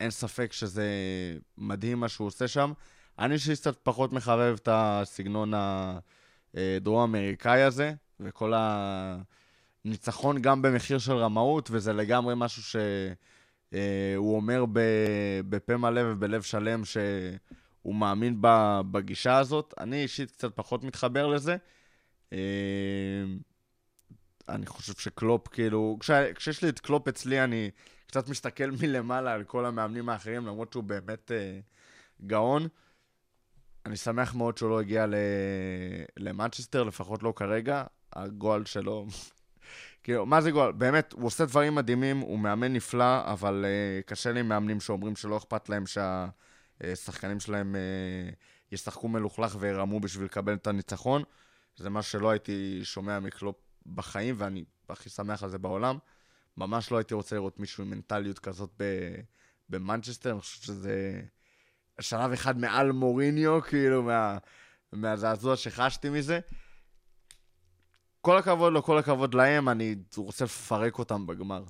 אין ספק שזה מדהים מה שהוא עושה שם. אני אישית קצת פחות מחבב את הסגנון הדרום-אמריקאי הזה, וכל הניצחון גם במחיר של רמאות, וזה לגמרי משהו שהוא אומר בפה מלא ובלב שלם שהוא מאמין בגישה הזאת. אני אישית קצת פחות מתחבר לזה. אני חושב שקלופ, כאילו, כשיש לי את קלופ אצלי, אני קצת מסתכל מלמעלה על כל המאמנים האחרים, למרות שהוא באמת גאון. אני שמח מאוד שהוא לא הגיע למנצ'סטר, לפחות לא כרגע. הגול שלו, כאילו, מה זה גול? באמת, הוא עושה דברים מדהימים, הוא מאמן נפלא, אבל קשה לי מאמנים שאומרים שלא אכפת להם שהשחקנים שלהם ישחקו מלוכלך וירמו בשביל לקבל את הניצחון. זה מה שלא הייתי שומע מקלופ בחיים, ואני הכי שמח על זה בעולם. ממש לא הייתי רוצה לראות מישהו עם מנטליות כזאת במנצ'סטר. אני חושב שזה שלב אחד מעל מוריניו, כאילו, מהזעזוע שחשתי מזה. כל הכבוד, לא כל הכבוד להם, אני רוצה לפרק אותם בגמר.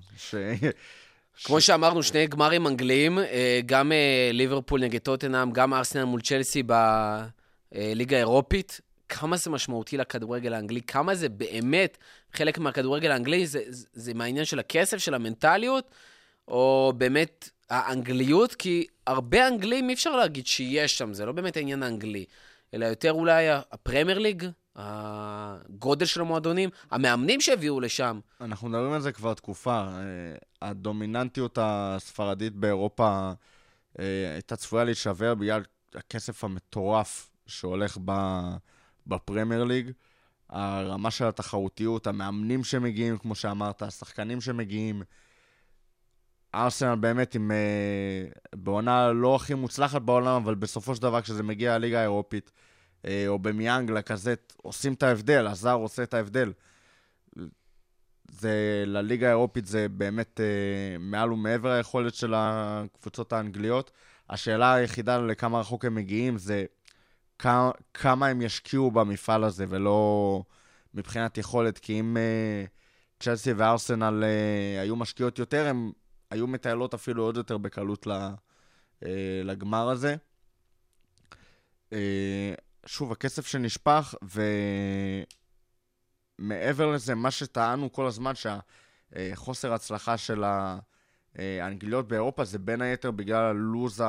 כמו שאמרנו, 2 גמרים אנגליים, גם ליברפול נגד טוטנהאם, גם ארסנל מול צ'לסי בליגה האירופית. כמה זה משמעותי לכדורגל האנגלי, כמה זה באמת חלק מהכדורגל האנגלי, זה מהעניין של הכסף, של המנטליות, או באמת האנגליות, כי הרבה אנגלים אי אפשר להגיד שיש שם, זה לא באמת העניין האנגלי, אלא יותר אולי הפרמייר ליג, הגודל של המועדונים, המאמנים שהביאו לשם. אנחנו מדברים על זה כבר תקופה, הדומיננטיות הספרדית באירופה הייתה צפויה להישבר בגלל הכסף המטורף שהולך בפרמייר ליג, הרמה של התחרותיות, המאמנים שמגיעים, כמו שאמרת, השחקנים שמגיעים. ארסנל באמת עם בעונה לא הכי מוצלחת בעולם, אבל בסופו של דבר כשזה מגיע לליגה האירופית, או במיאנגלה כזה, עושים את ההבדל, הזר עושה את ההבדל. לליגה האירופית זה באמת מעל ומעבר היכולת של הקבוצות האנגליות. השאלה היחידה לכמה רחוק הם מגיעים זה כמה הם ישקיעו במפעל הזה, ולא מבחינת יכולת, כי אם צ'לסי וארסנל היו משקיעות יותר, הם היו מטיילות אפילו עוד יותר בקלות לגמר הזה. שוב, הכסף שנשפך, ומעבר לזה, מה שטענו כל הזמן, שהחוסר הצלחה של האנגליות באירופה, זה בין היתר בגלל הלוז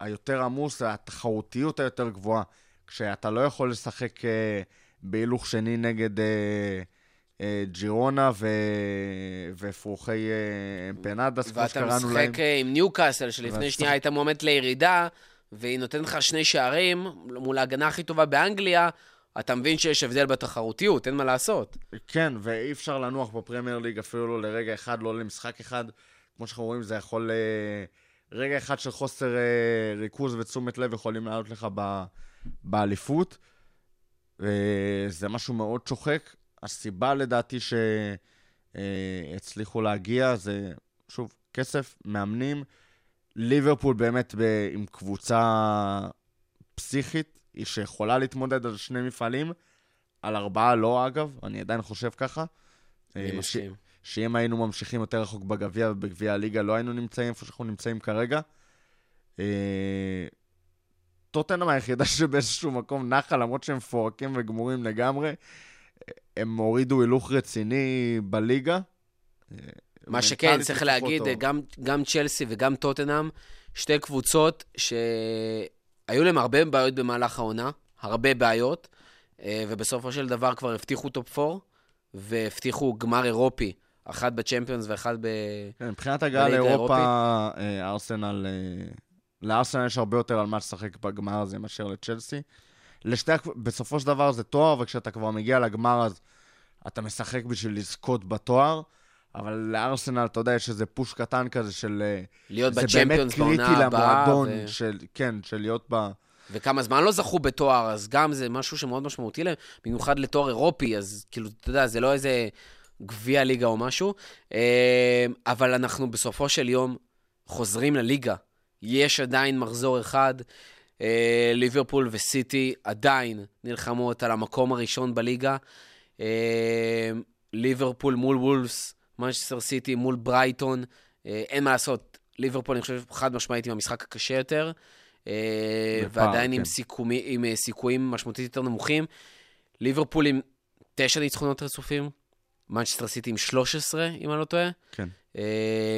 היותר עמוס, התחרותיות היותר גבוהה, כשאתה לא יכול לשחק בהילוך שני נגד ג'ירונה ופרוחי אמפנדס, כמו שקראנו להם. ואתה משחק עם ניוקאסל, שלפני שנייה הייתה מועמדת לירידה, והיא נותנת לך 2 שערים, מול ההגנה הכי טובה באנגליה, אתה מבין שיש הבדל בתחרותיות, אין מה לעשות. כן, ואי אפשר לנוח בפרמייר ליג, אפילו לא לרגע אחד, לא למשחק אחד, כמו שאנחנו רואים, זה יכול... רגע אחד של חוסר ריכוז ותשומת לב יכולים לעלות לך באליפות. זה משהו מאוד שוחק. הסיבה לדעתי שהצליחו להגיע זה, שוב, כסף, מאמנים. ליברפול באמת עם קבוצה פסיכית, היא שיכולה להתמודד על 2 מפעלים, על 4 לא אגב, אני עדיין חושב ככה. שאם היינו ממשיכים יותר רחוק בגביע ובגביע הליגה, לא היינו נמצאים איפה שאנחנו נמצאים כרגע. טוטנהאם היחידה שבאיזשהו מקום נחה, למרות שהם פורקים וגמורים לגמרי, הם הורידו הילוך רציני בליגה. מה שכן, צריך להגיד, גם צ'לסי וגם טוטנהאם, שתי קבוצות שהיו להם הרבה בעיות במהלך העונה, הרבה בעיות, ובסופו של דבר כבר הבטיחו טופ-4, והבטיחו גמר אירופי, אחת בצ'מפיונס ואחת בליגה מבחינת הגעה לאירופה, ארסנל... לארסנל יש הרבה יותר על מה ששחק בגמר הזה מאשר לצ'לסי. בסופו של דבר זה תואר, וכשאתה כבר מגיע לגמר אז אתה משחק בשביל לזכות בתואר, אבל לארסנל אתה יודע יש איזה פוש קטן כזה של... להיות בצ'מפיונס בעונה הבאה. כן, של להיות ב... וכמה זמן לא זכו בתואר, אז גם זה משהו שמאוד משמעותי להם, במיוחד לתואר אירופי, אז כאילו, אתה יודע, זה לא איזה גביע ליגה או משהו, אבל אנחנו בסופו של יום חוזרים לליגה. יש עדיין מחזור אחד, ליברפול וסיטי עדיין נלחמות על המקום הראשון בליגה, ליברפול מול וולפס, מנצ'סטר סיטי מול ברייטון, אין מה לעשות, ליברפול אני חושב חד משמעית עם המשחק הקשה יותר, ועדיין עם סיכויים משמעותית יותר נמוכים, ליברפול עם 9 ניצחונות רצופים, מנצ'סטר סיטי עם 13, אם אני לא טועה,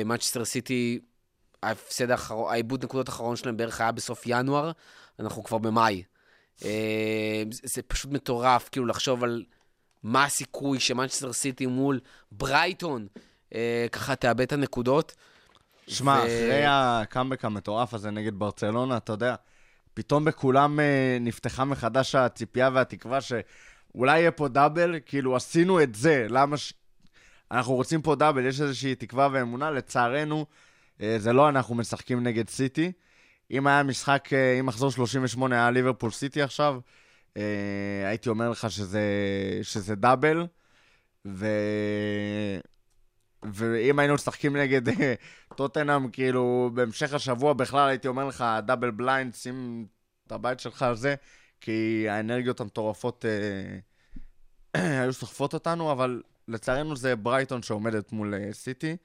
מנצ'סטר סיטי... העיבוד נקודות האחרון שלהם בערך היה בסוף ינואר, אנחנו כבר במאי. זה פשוט מטורף, כאילו לחשוב על מה הסיכוי שמנצ'סטר סיטי מול ברייטון, ככה תאבד את הנקודות. שמע, אחרי הקאמבק המטורף הזה נגד ברצלונה, אתה יודע, פתאום בכולם נפתחה מחדש הציפייה והתקווה שאולי יהיה פה דאבל, כאילו עשינו את זה, למה אנחנו רוצים פה דאבל, יש איזושהי תקווה ואמונה, לצערנו, זה לא אנחנו משחקים נגד סיטי. אם היה משחק, אם מחזור 38 היה ליברפול סיטי עכשיו, הייתי אומר לך שזה דאבל, ואם היינו משחקים נגד טוטנהאם, כאילו בהמשך השבוע בכלל הייתי אומר לך, דאבל בליינד, שים את הבית שלך על זה, כי האנרגיות המטורפות היו סוחפות אותנו, אבל לצערנו זה ברייטון שעומדת מול סיטי,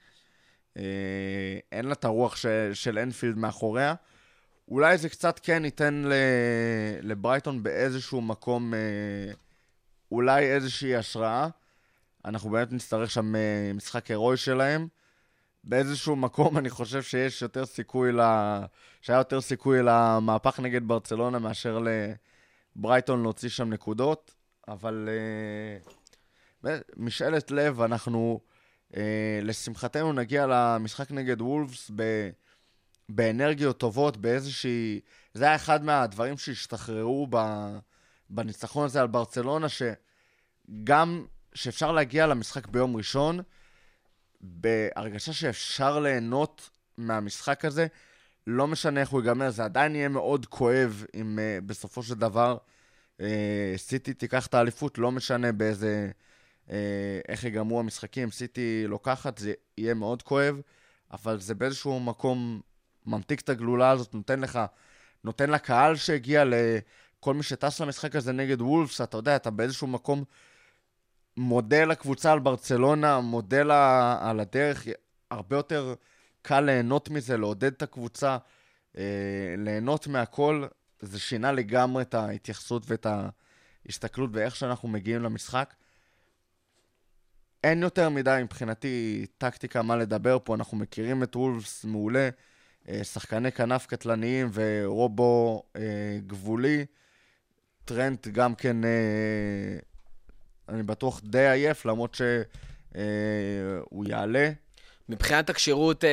אין לה את הרוח של אנפילד מאחוריה. אולי זה קצת כן ייתן לברייטון באיזשהו מקום אולי איזושהי השראה. אנחנו באמת נצטרך שם משחק הרואי שלהם. באיזשהו מקום אני חושב שיש יותר סיכוי שהיה יותר סיכוי למהפך נגד ברצלונה מאשר לברייטון להוציא שם נקודות, אבל משאלת לב אנחנו לשמחתנו נגיע למשחק נגד וולפס באנרגיות טובות, באיזושהי... זה היה אחד מהדברים שהשתחררו בניצחון הזה על ברצלונה, שגם שאפשר להגיע למשחק ביום ראשון, בהרגשה שאפשר ליהנות מהמשחק הזה, לא משנה איך הוא ייגמר, זה עדיין יהיה מאוד כואב אם בסופו של דבר סיטי תיקח את האליפות, לא משנה באיזה... איך יגמרו המשחקים, סיטי לוקחת, זה יהיה מאוד כואב, אבל זה באיזשהו מקום ממתיק את הגלולה הזאת, נותן לקהל שהגיע, לכל מי שטס למשחק הזה נגד וולפס, אתה יודע, אתה באיזשהו מקום מודל הקבוצה על ברצלונה, מודל על הדרך, הרבה יותר קל ליהנות מזה, לעודד את הקבוצה, ליהנות מהכל, זה שינה לגמרי את ההתייחסות ואת ההסתכלות ואיך שאנחנו מגיעים למשחק. אין יותר מדי מבחינתי טקטיקה מה לדבר פה, אנחנו מכירים את וולפס מעולה, שחקני כנף קטלניים ורובו גבולי, טרנט גם כן, אני בטוח די עייף, למרות שהוא יעלה. מבחינת הקשירות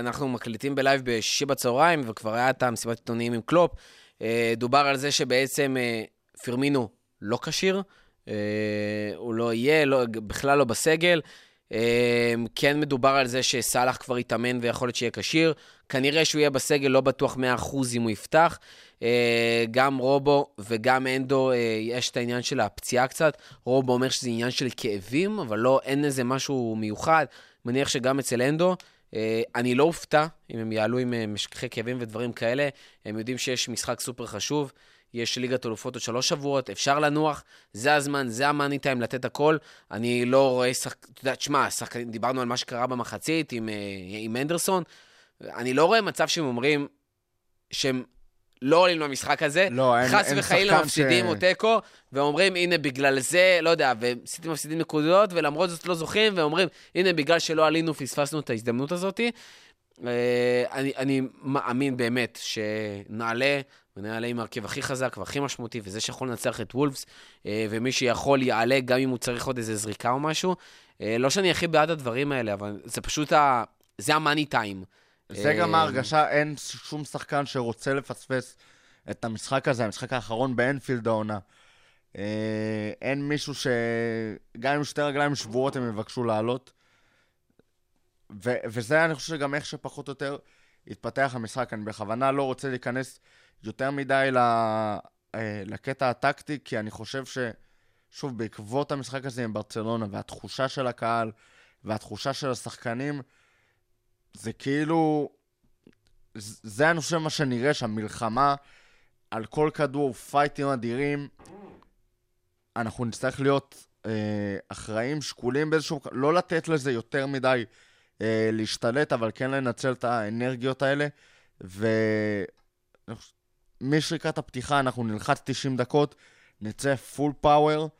אנחנו מקליטים בלייב בשישי בצהריים, וכבר היה את המסיבת עיתונאים עם קלופ, דובר על זה שבעצם פירמינו לא כשיר, הוא לא יהיה, בכלל לא בסגל. כן מדובר על זה שסלח כבר יתאמן ויכול להיות שיהיה קשיר, כנראה שהוא יהיה בסגל, לא בטוח 100% אם הוא יפתח. גם רובו וגם אנדו, יש את העניין של הפציעה קצת, רובו אומר שזה עניין של כאבים, אבל לא, אין איזה משהו מיוחד, מניח שגם אצל אנדו. אני לא אופתע אם הם יעלו עם משככי כאבים ודברים כאלה, הם יודעים שיש משחק סופר חשוב, יש ליגת אלופות עוד 3 שבועות, אפשר לנוח, זה הזמן, זה המאני טיים, לתת הכל. אני לא רואה, תשמע, דיברנו על מה שקרה במחצית עם אנדרסון, אני לא רואה מצב שהם אומרים שהם לא עולים למשחק הזה, חס וחלילה מפסידים או טקו, ואומרים, הנה בגלל זה, לא יודע, וסיטים מפסידים נקודות, ולמרות זאת לא זוכים, ואומרים, הנה בגלל שלא עלינו, פספסנו את ההזדמנות הזאת. אני מאמין באמת שנעלה, ונעלה עם הרכב הכי חזק והכי משמעותי, וזה שיכול לנצח את וולפס, ומי שיכול יעלה, גם אם הוא צריך עוד איזה זריקה או משהו. לא שאני הכי בעד הדברים האלה, אבל זה פשוט, זה המאני טיים. זה גם ההרגשה, אין שום שחקן שרוצה לפספס את המשחק הזה, המשחק האחרון באנפילד העונה. אין מישהו שגם עם שתי רגליים שבועות הם מבקשו לעלות. וזה אני חושב שגם איך שפחות או יותר התפתח המשחק. אני בכוונה לא רוצה להיכנס יותר מדי לקטע הטקטי, כי אני חושב ששוב, בעקבות המשחק הזה עם ברצלונה, והתחושה של הקהל, והתחושה של השחקנים, זה כאילו, זה אני חושב מה שנראה שם, מלחמה על כל כדור, פייטים אדירים. אנחנו נצטרך להיות אחראים, שקולים באיזשהו, לא לתת לזה יותר מדי להשתלט, אבל כן לנצל את האנרגיות האלה, ומשריקת הפתיחה אנחנו נלחץ 90 דקות, נצא פול פאוור,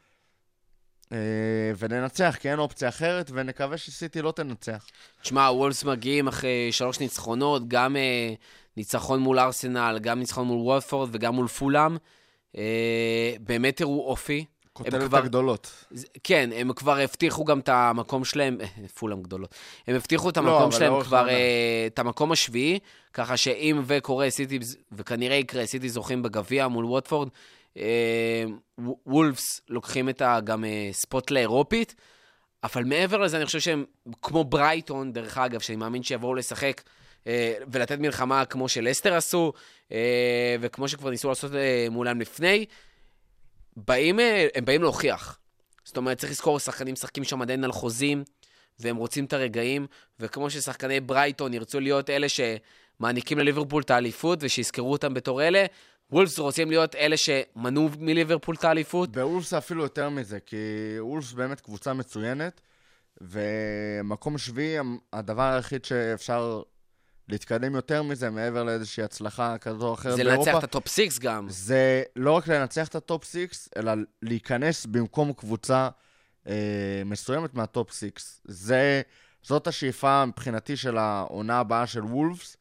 וננצח, כי אין אופציה אחרת, ונקווה שסיטי לא תנצח. תשמע, וולפס מגיעים אחרי 3 ניצחונות, גם ניצחון מול ארסנל, גם ניצחון מול וולפורד וגם מול פולאם. באמת הראו אופי. כותלת הגדולות. כן, הם כבר הבטיחו גם את המקום שלהם, פולאם גדולות. הם הבטיחו את המקום שלהם כבר, את המקום השביעי, ככה שאם וקורה סיטי, וכנראה יקרה סיטי זוכים בגביע מול וולפורד, וולפס לוקחים את גם ספוט לאירופית, אבל מעבר לזה אני חושב שהם כמו ברייטון, דרך אגב, שאני מאמין שיבואו לשחק ולתת מלחמה כמו שלסטר עשו, וכמו שכבר ניסו לעשות מולם לפני, הם באים להוכיח. זאת אומרת, צריך לזכור, שחקנים שחקים שם עדיין על חוזים, והם רוצים את הרגעים, וכמו ששחקני ברייטון ירצו להיות אלה שמעניקים לליברפול את האליפות, ושיזכרו אותם בתור אלה, וולפס רוצים להיות אלה שמנעו מליברפול את האליפות. ואולפס אפילו יותר מזה, כי אולפס באמת קבוצה מצוינת, ומקום שביעי, הדבר היחיד שאפשר להתקדם יותר מזה, מעבר לאיזושהי הצלחה כזו או אחרת באירופה. זה לנצח את הטופ 6 גם. זה לא רק לנצח את הטופ 6, אלא להיכנס במקום קבוצה מסוימת מהטופ 6. זאת השאיפה מבחינתי של העונה הבאה של וולפס.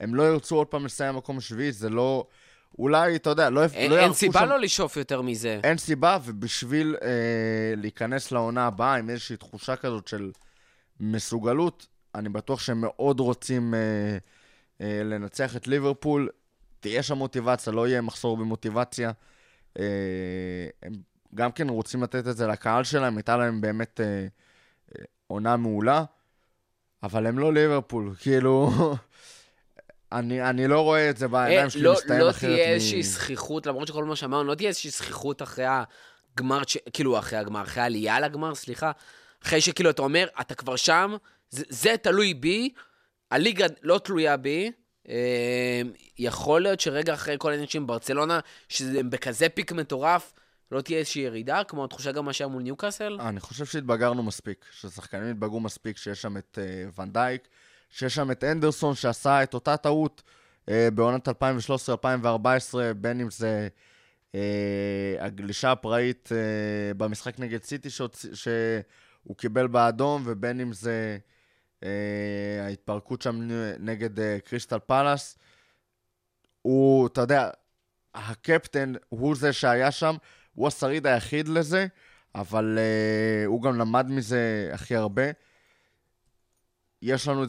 הם לא ירצו עוד פעם לסיים מקום שביעי, זה לא... אולי, אתה יודע, אין סיבה לא לשאוף יותר מזה. אין סיבה, ובשביל להיכנס לעונה הבאה עם איזושהי תחושה כזאת של מסוגלות, אני בטוח שהם מאוד רוצים לנצח את ליברפול. תהיה שם מוטיבציה, לא יהיה מחסור במוטיבציה. הם גם כן רוצים לתת את זה לקהל שלהם, הייתה להם באמת עונה מעולה, אבל הם לא ליברפול, כאילו... אני לא רואה את זה בעיניים שלי מסתיים אחרת. לא תהיה איזושהי זכיחות, למרות שכל מה שאמרנו, לא תהיה איזושהי זכיחות אחרי הגמר, כאילו אחרי הגמר, אחרי העלייה לגמר, סליחה, אחרי שכאילו אתה אומר, אתה כבר שם, זה תלוי בי, הליגה לא תלויה בי, יכול להיות שרגע אחרי כל האנשים ברצלונה, שהם בכזה פיק מטורף, לא תהיה איזושהי ירידה, כמו התחושה גם מה שהיה מול ניוקאסל. אני חושב שהתבגרנו מספיק, ששחקנים התבגרו מספיק, שיש שם את ון דייק, שיש שם את אנדרסון שעשה את אותה טעות בעונת 2013-2014, בין אם זה הגלישה הפראית במשחק נגד סיטי שהוא קיבל באדום, ובין אם זה ההתפרקות שם נגד קריסטל פלאס. הוא, אתה יודע, הקפטן הוא זה שהיה שם, הוא השריד היחיד לזה, אבל הוא גם למד מזה הכי הרבה. יש לנו